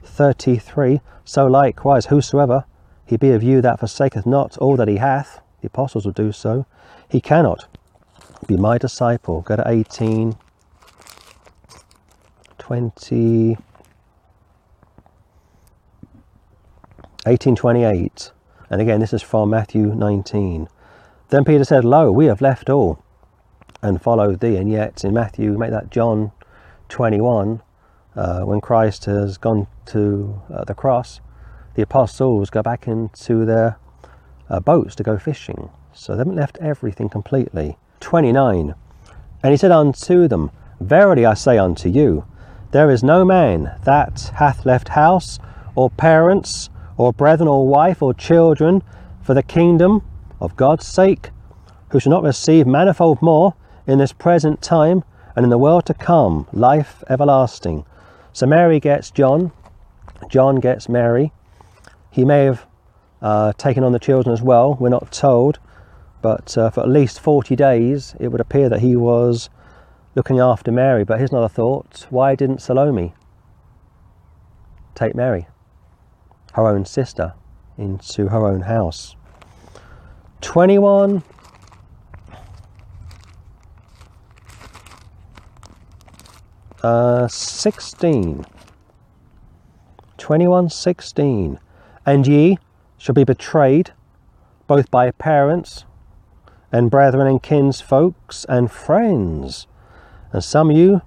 33. So likewise, whosoever he be of you that forsaketh not all that he hath — the apostles will do so — he cannot be my disciple. Go to 18:28. And again, this is from Matthew 19. Then Peter said, Lo, we have left all, and followed thee. And yet in Matthew, make that John 21, when Christ has gone to the cross, the apostles go back into their boats to go fishing. So they haven't left everything completely. 29. And he said unto them, Verily I say unto you, there is no man that hath left house, or parents, or brethren, or wife, or children, for the kingdom of God's sake, who shall not receive manifold more in this present time, and in the world to come life everlasting. So Mary gets John, John gets Mary. He may have taken on the children as well, we're not told, but for at least 40 days it would appear that he was looking after Mary. But here's another thought: why didn't Salome take Mary, her own sister, into her own house? 21 16. And ye shall be betrayed both by parents and brethren and kinsfolks and friends, and some of you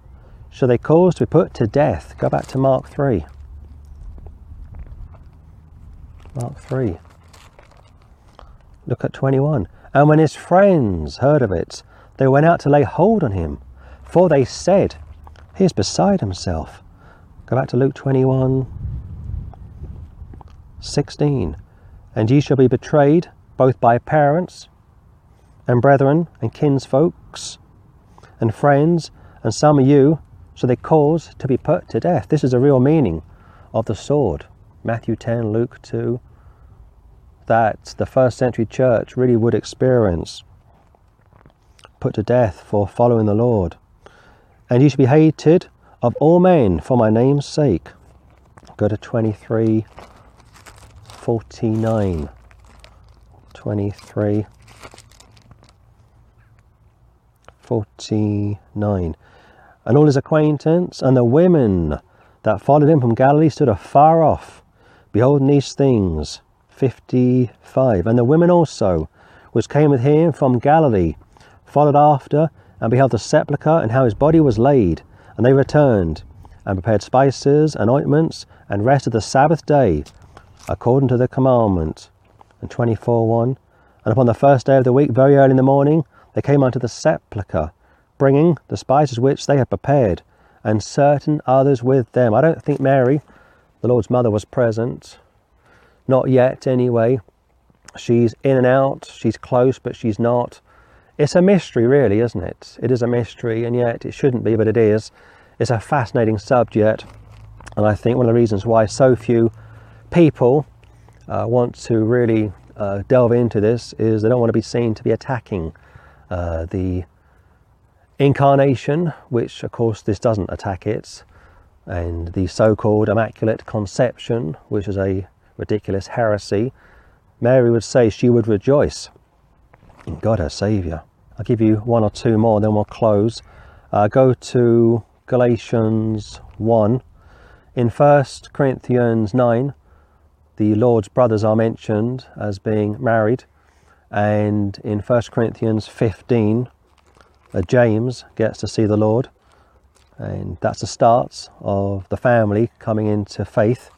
shall they cause to be put to death. Go back to Mark 3. Look at 21. And when his friends heard of it, they went out to lay hold on him, for they said, He is beside himself. Go back to Luke 21:16. And ye shall be betrayed both by parents and brethren and kinsfolks and friends, and some of you shall they cause to be put to death. This is the real meaning of the sword. Matthew 10, Luke 2, that the first century church really would experience, put to death for following the Lord. And you shall be hated of all men for my name's sake. Go to 23:49. 23:49. And all his acquaintance and the women that followed him from Galilee stood afar off, beholding these things. 55. And the women also, which came with him from Galilee, followed after, and beheld the sepulchre and how his body was laid. And they returned, and prepared spices and ointments, and rested the Sabbath day, according to the commandment. And 24:1. And upon the first day of the week, very early in the morning, they came unto the sepulchre, bringing the spices which they had prepared, and certain others with them. I don't think Mary, the Lord's mother, was present. Not yet, anyway. She's in and out, she's close, but she's not. It's a mystery, really, isn't it? It is a mystery, and yet it shouldn't be, but it is. It's a fascinating subject, and I think one of the reasons why so few people want to really delve into this is they don't want to be seen to be attacking the Incarnation, which of course this doesn't attack it, and the so-called Immaculate Conception, which is a ridiculous heresy. Mary would say she would rejoice in God her Saviour. I'll give you one or two more, then we'll close. Go to Galatians 1. In 1 Corinthians 9, the Lord's brothers are mentioned as being married, and in 1 Corinthians 15, James gets to see the Lord, and that's the start of the family coming into faith.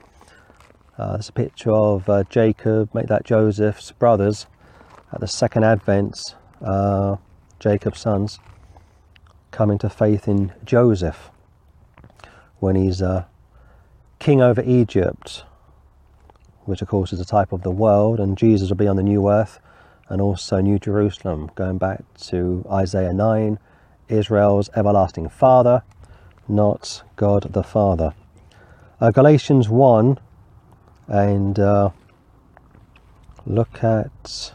There's a picture of Jacob, make that Joseph's brothers at the second advent, Jacob's sons coming to faith in Joseph when he's king over Egypt, which of course is a type of the world, and Jesus will be on the new earth and also New Jerusalem, going back to Isaiah 9, Israel's everlasting Father, not God the Father. Galatians 1, and look at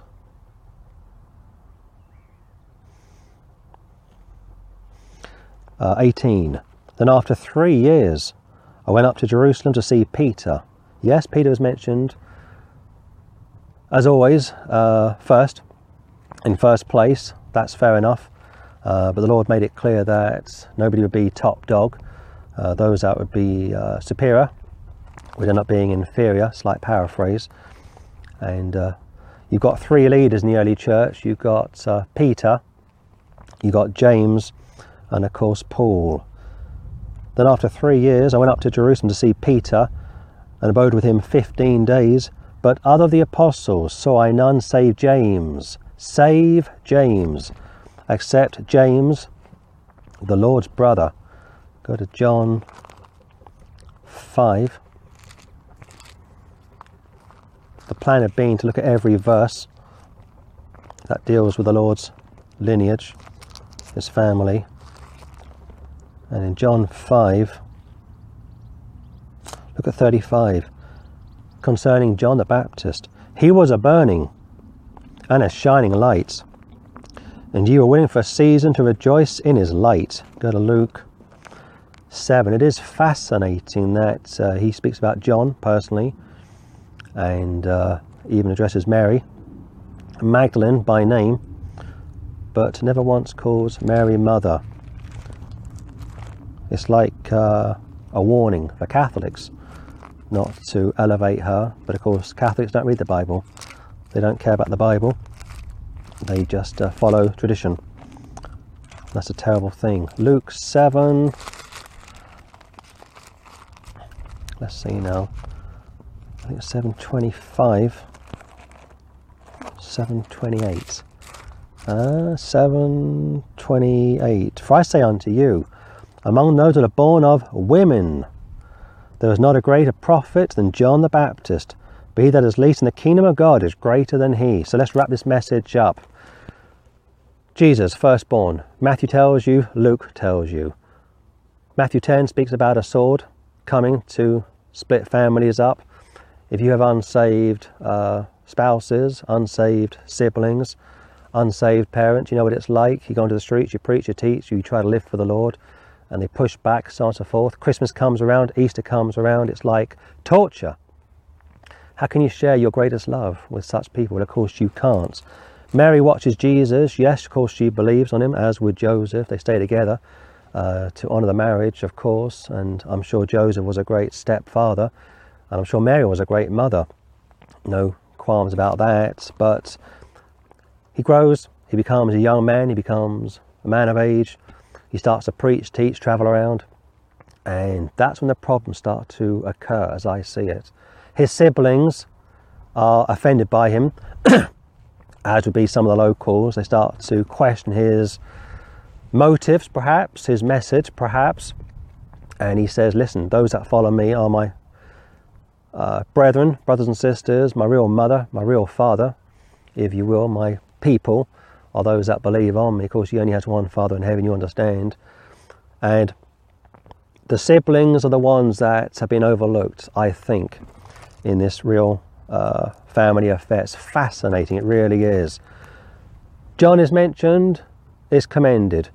uh, 18. Then after 3 years I went up to Jerusalem to see Peter. Yes, Peter is mentioned as always, first place, that's fair enough, but the Lord made it clear that nobody would be top dog. Those that would be superior would end up being inferior, slight paraphrase. And you've got three leaders in the early church. You've got Peter, you've got James, and of course Paul. Then after 3 years I went up to Jerusalem to see Peter, and abode with him 15 days. But other of the apostles saw I none save James, except James, the Lord's brother. Go to John 5. The plan had been to look at every verse that deals with the Lord's lineage, his family. And in John 5, look at 35. Concerning John the Baptist, he was a burning and a shining light, and you were willing for a season to rejoice in his light. Go to Luke 7. It is fascinating that he speaks about John personally, and even addresses Mary Magdalene by name, but never once calls Mary mother. It's like a warning for Catholics not to elevate her, but of course Catholics don't read the Bible. They don't care about the Bible. They just follow tradition. That's a terrible thing. Luke 7. Let's see now. I think it's 725. 728. 728. For I say unto you, among those that are born of women, there was not a greater prophet than John the Baptist, For he that is least in the kingdom of God is greater than he. So let's wrap this message up. Jesus, firstborn. Matthew tells you, Luke tells you. Matthew 10 speaks about a sword coming to split families up. If you have unsaved spouses, unsaved siblings, unsaved parents, you know what it's like. You go into the streets, you preach, you teach, you try to live for the Lord, and they push back, so on and so forth. Christmas comes around, Easter comes around, it's like torture. How can you share your greatest love with such people? Well, of course you can't. Mary watches Jesus. Yes, of course she believes on him, as would Joseph. They stay together to honour the marriage, of course, and I'm sure Joseph was a great stepfather, and I'm sure Mary was a great mother. No qualms about that, but he grows, he becomes a young man, he becomes a man of age, he starts to preach, teach, travel around, and that's when the problems start to occur, as I see it. His siblings are offended by him, as would be some of the locals. They start to question his motives, perhaps, his message, perhaps, and he says, listen, those that follow me are my brethren, brothers and sisters, my real mother, my real father, if you will, my people are those that believe on me. Of course, he only has one Father in heaven, you understand. And the siblings are the ones that have been overlooked, I think, in this real family affair. It's fascinating, it really is. John is mentioned, is commended.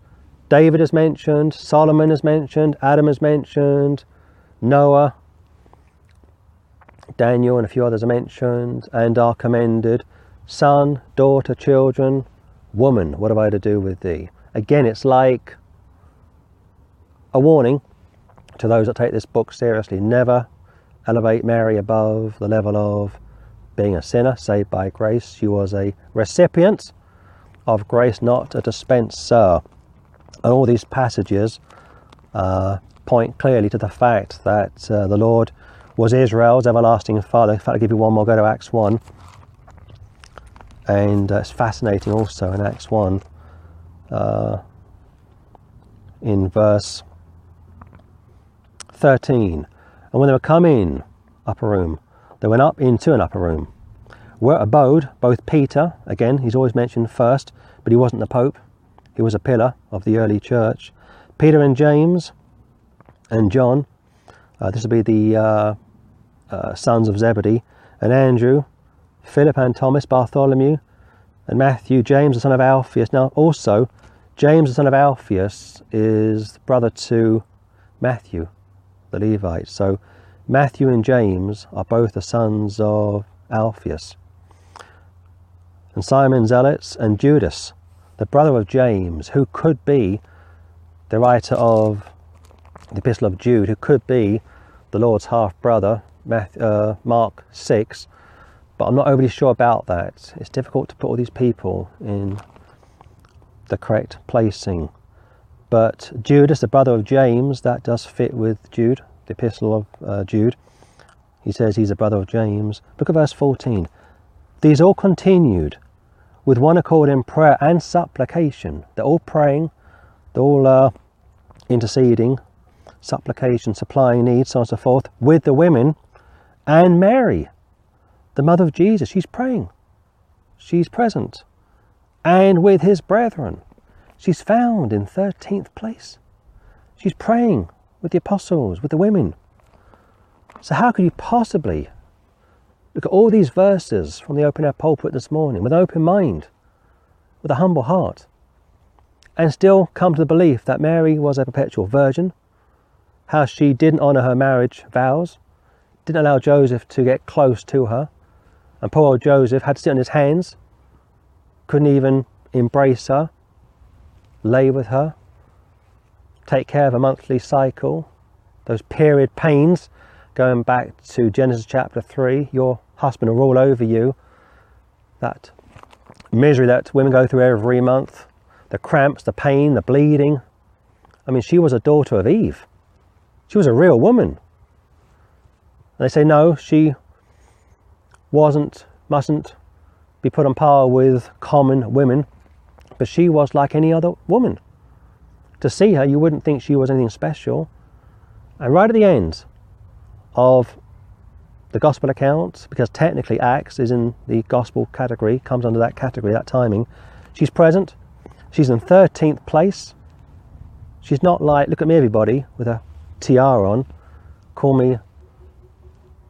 David is mentioned, Solomon is mentioned, Adam is mentioned, Noah, Daniel and a few others are mentioned and are commended. Son, daughter, children, woman, what have I to do with thee? Again, it's like a warning to those that take this book seriously. Never elevate Mary above the level of being a sinner, saved by grace. She was a recipient of grace, not a dispenser. And all these passages point clearly to the fact that the Lord was Israel's everlasting Father. In fact, I'll give you one more, go to Acts 1. And it's fascinating also in Acts 1, in verse 13. And when they were come in upper room, they went up into an upper room, where abode both Peter, again, he's always mentioned first, but he wasn't the Pope, he was a pillar of the early church, Peter and James and John, this would be the sons of Zebedee, and Andrew, Philip and Thomas, Bartholomew and Matthew, James the son of Alphaeus. Now also, James the son of Alphaeus is brother to Matthew, the Levite. So Matthew and James are both the sons of Alphaeus. And Simon Zealots and Judas, the brother of James, who could be the writer of the Epistle of Jude, who could be the Lord's half-brother, Mark 6, but I'm not overly sure about that. It's difficult to put all these people in the correct placing. But Judas, the brother of James, that does fit with Jude, the Epistle of Jude. He says he's a brother of James. Look at verse 14. These all continued with one accord in prayer and supplication. They're all praying, they're all interceding, supplication, supplying needs, so on and so forth, with the women and Mary, the mother of Jesus. She's praying, she's present, and with his brethren. She's found in 13th place. She's praying with the apostles, with the women. So how could you possibly look at all these verses from the open air pulpit this morning with an open mind, with a humble heart, and still come to the belief that Mary was a perpetual virgin, how she didn't honour her marriage vows, didn't allow Joseph to get close to her, and poor old Joseph had to sit on his hands, couldn't even embrace her, lay with her, take care of her monthly cycle, those period pains, going back to Genesis chapter 3, your husband will rule over you, that misery that women go through every month, the cramps, the pain, the bleeding. I mean, she was a daughter of Eve. She was a real woman. And they say, no, she wasn't, mustn't be put on par with common women, but she was like any other woman. To see her, you wouldn't think she was anything special. And right at the end of the Gospel accounts, because technically Acts is in the Gospel category, comes under that category, that timing. She's present. She's in 13th place. She's not like, look at me everybody, with a tiara on, call me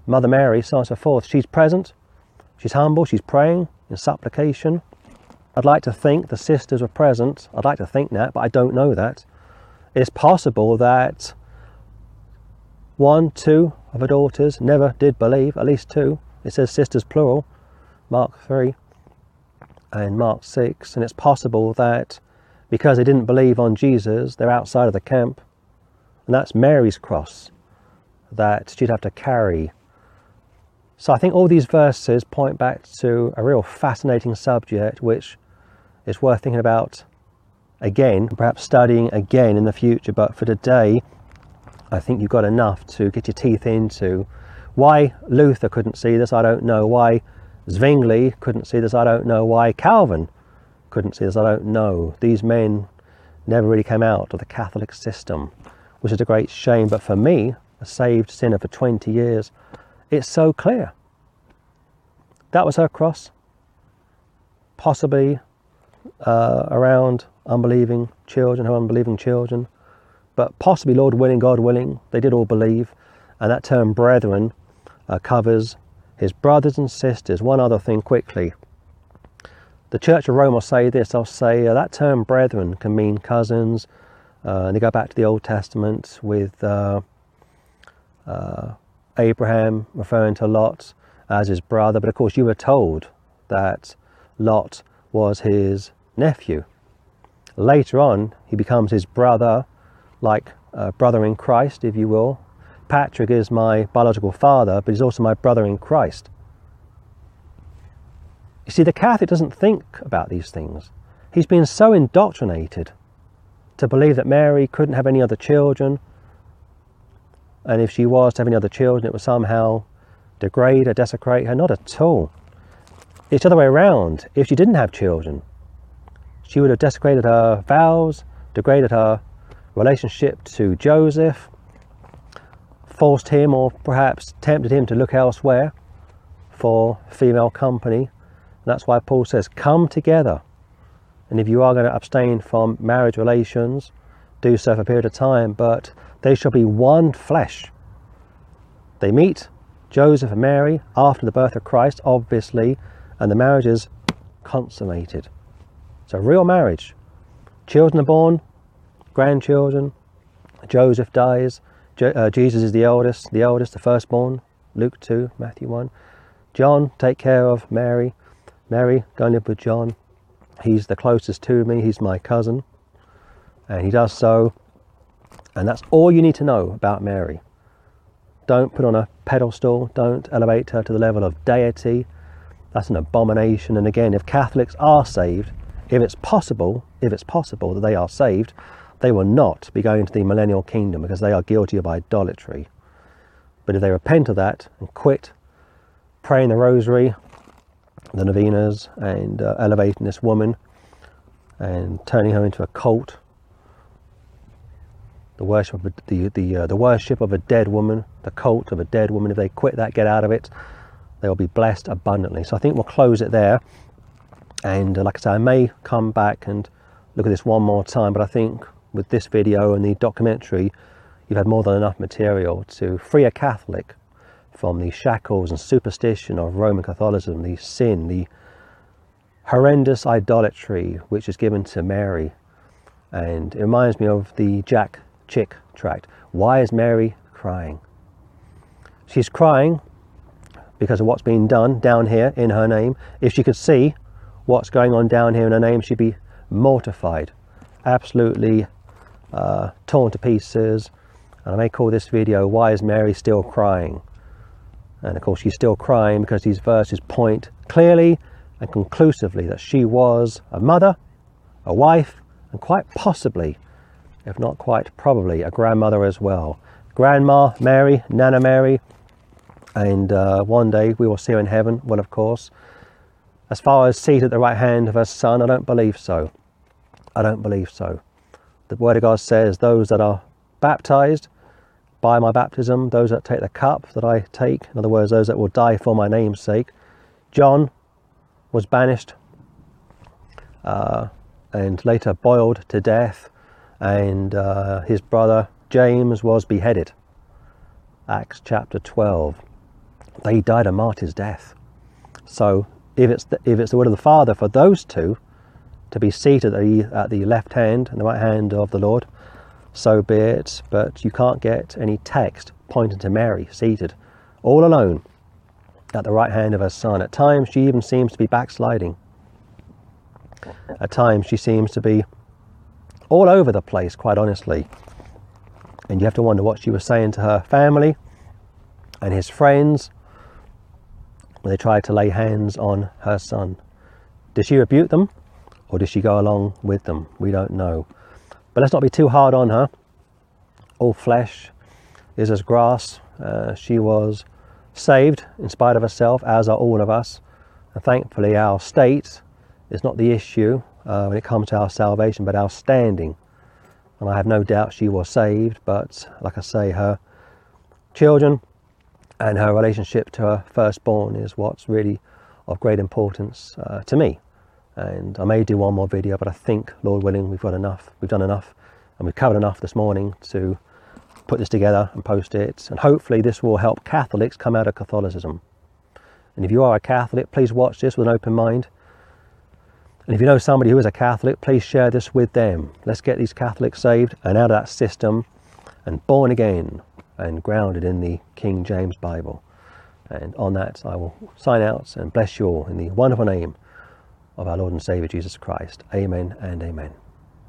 Mother Mary, so on and so forth. She's present. She's humble. She's praying in supplication. I'd like to think the sisters were present. I'd like to think that, but I don't know that. It's possible that one, two of her daughters never did believe, at least two. It says sisters plural, Mark 3 and Mark 6. And it's possible that because they didn't believe on Jesus, they're outside of the camp. And that's Mary's cross that she'd have to carry. So I think all these verses point back to a real fascinating subject, which is worth thinking about again, perhaps studying again in the future. But for today, I think you've got enough to get your teeth into. Why Luther couldn't see this, I don't know. Why Zwingli couldn't see this, I don't know. Why Calvin couldn't see this, I don't know. These men never really came out of the Catholic system, which is a great shame. But for me, a saved sinner for 20 years, it's so clear. That was her cross, possibly around unbelieving children, her unbelieving children, but possibly, Lord willing, God willing, they did all believe. And that term brethren covers his brothers and sisters. One other thing quickly. The Church of Rome will say this, they'll say that term brethren can mean cousins, and they go back to the Old Testament with Abraham referring to Lot as his brother, but of course you were told that Lot was his nephew. Later on he becomes his brother, like brother in Christ, if you will. Patrick is my biological father, but he's also my brother in Christ. You see, the Catholic doesn't think about these things. He's been so indoctrinated to believe that Mary couldn't have any other children, and if she was to have any other children, it would somehow degrade her, desecrate her. Not at all. It's the other way around. If she didn't have children, she would have desecrated her vows, degraded her relationship to Joseph, forced him or perhaps tempted him to look elsewhere for female company. And that's why Paul says, come together. And if you are going to abstain from marriage relations, do so for a period of time, but they shall be one flesh. They meet, Joseph and Mary, after the birth of Christ, obviously, and the marriage is consummated. It's a real marriage. Children are born, grandchildren. Joseph dies. Jesus is the eldest, the firstborn. Luke 2, Matthew 1. John, take care of Mary. Mary, go and live with John. He's the closest to me. He's my cousin. And he does so, and that's all you need to know about Mary. Don't put on a pedestal, don't elevate her to the level of deity. That's an abomination. And again, if Catholics are saved, if it's possible that they are saved, they will not be going to the millennial kingdom because they are guilty of idolatry. But if they repent of that and quit praying the rosary, the novenas, and elevating this woman and turning her into a cult, the worship of a dead woman, the cult of a dead woman, if they quit that, get out of it, they will be blessed abundantly. So I think we'll close it there, and like I say, I may come back and look at this one more time, but I think with this video and the documentary you've had more than enough material to free a Catholic from the shackles and superstition of Roman Catholicism, the sin, the horrendous idolatry which is given to Mary. And it reminds me of the Jack Chick tract. Why is Mary crying? She's crying because of what's being done down here in her name. If she could see what's going on down here in her name, she'd be mortified, absolutely torn to pieces. And I may call this video, Why is Mary Still Crying? And of course she's still crying because these verses point clearly and conclusively that she was a mother, a wife, and quite possibly, if not quite probably, a grandmother as well. Grandma Mary, Nana Mary, and one day we will see her in heaven, well of course. As far as seated at the right hand of her Son, I don't believe so. The Word of God says those that are baptized by my baptism, those that take the cup that I take, in other words, those that will die for my name's sake. John was banished and later boiled to death, and his brother James was beheaded. Acts chapter 12. They died a martyr's death. So if it's the will of the Father for those two to be seated at the left hand and the right hand of the Lord, so be it. But you can't get any text pointing to Mary seated all alone at the right hand of her Son. At times she even seems to be backsliding. At times she seems to be all over the place, quite honestly. And you have to wonder what she was saying to her family and his friends when they tried to lay hands on her Son. Did she rebuke them, or did she go along with them? We don't know. But let's not be too hard on her. All flesh is as grass. She was saved in spite of herself, as are all of us. And thankfully our state is not the issue when it comes to our salvation, but our standing. And I have no doubt she was saved, but like I say, her children and her relationship to her firstborn is what's really of great importance to me. And I may do one more video, but I think, Lord willing, we've done enough, and we've covered enough this morning to put this together and post it. And hopefully this will help Catholics come out of Catholicism. And if you are a Catholic, please watch this with an open mind. And if you know somebody who is a Catholic, please share this with them. Let's get these Catholics saved and out of that system and born again and grounded in the King James Bible. And on that, I will sign out and bless you all in the wonderful name of our Lord and Saviour Jesus Christ. Amen and amen.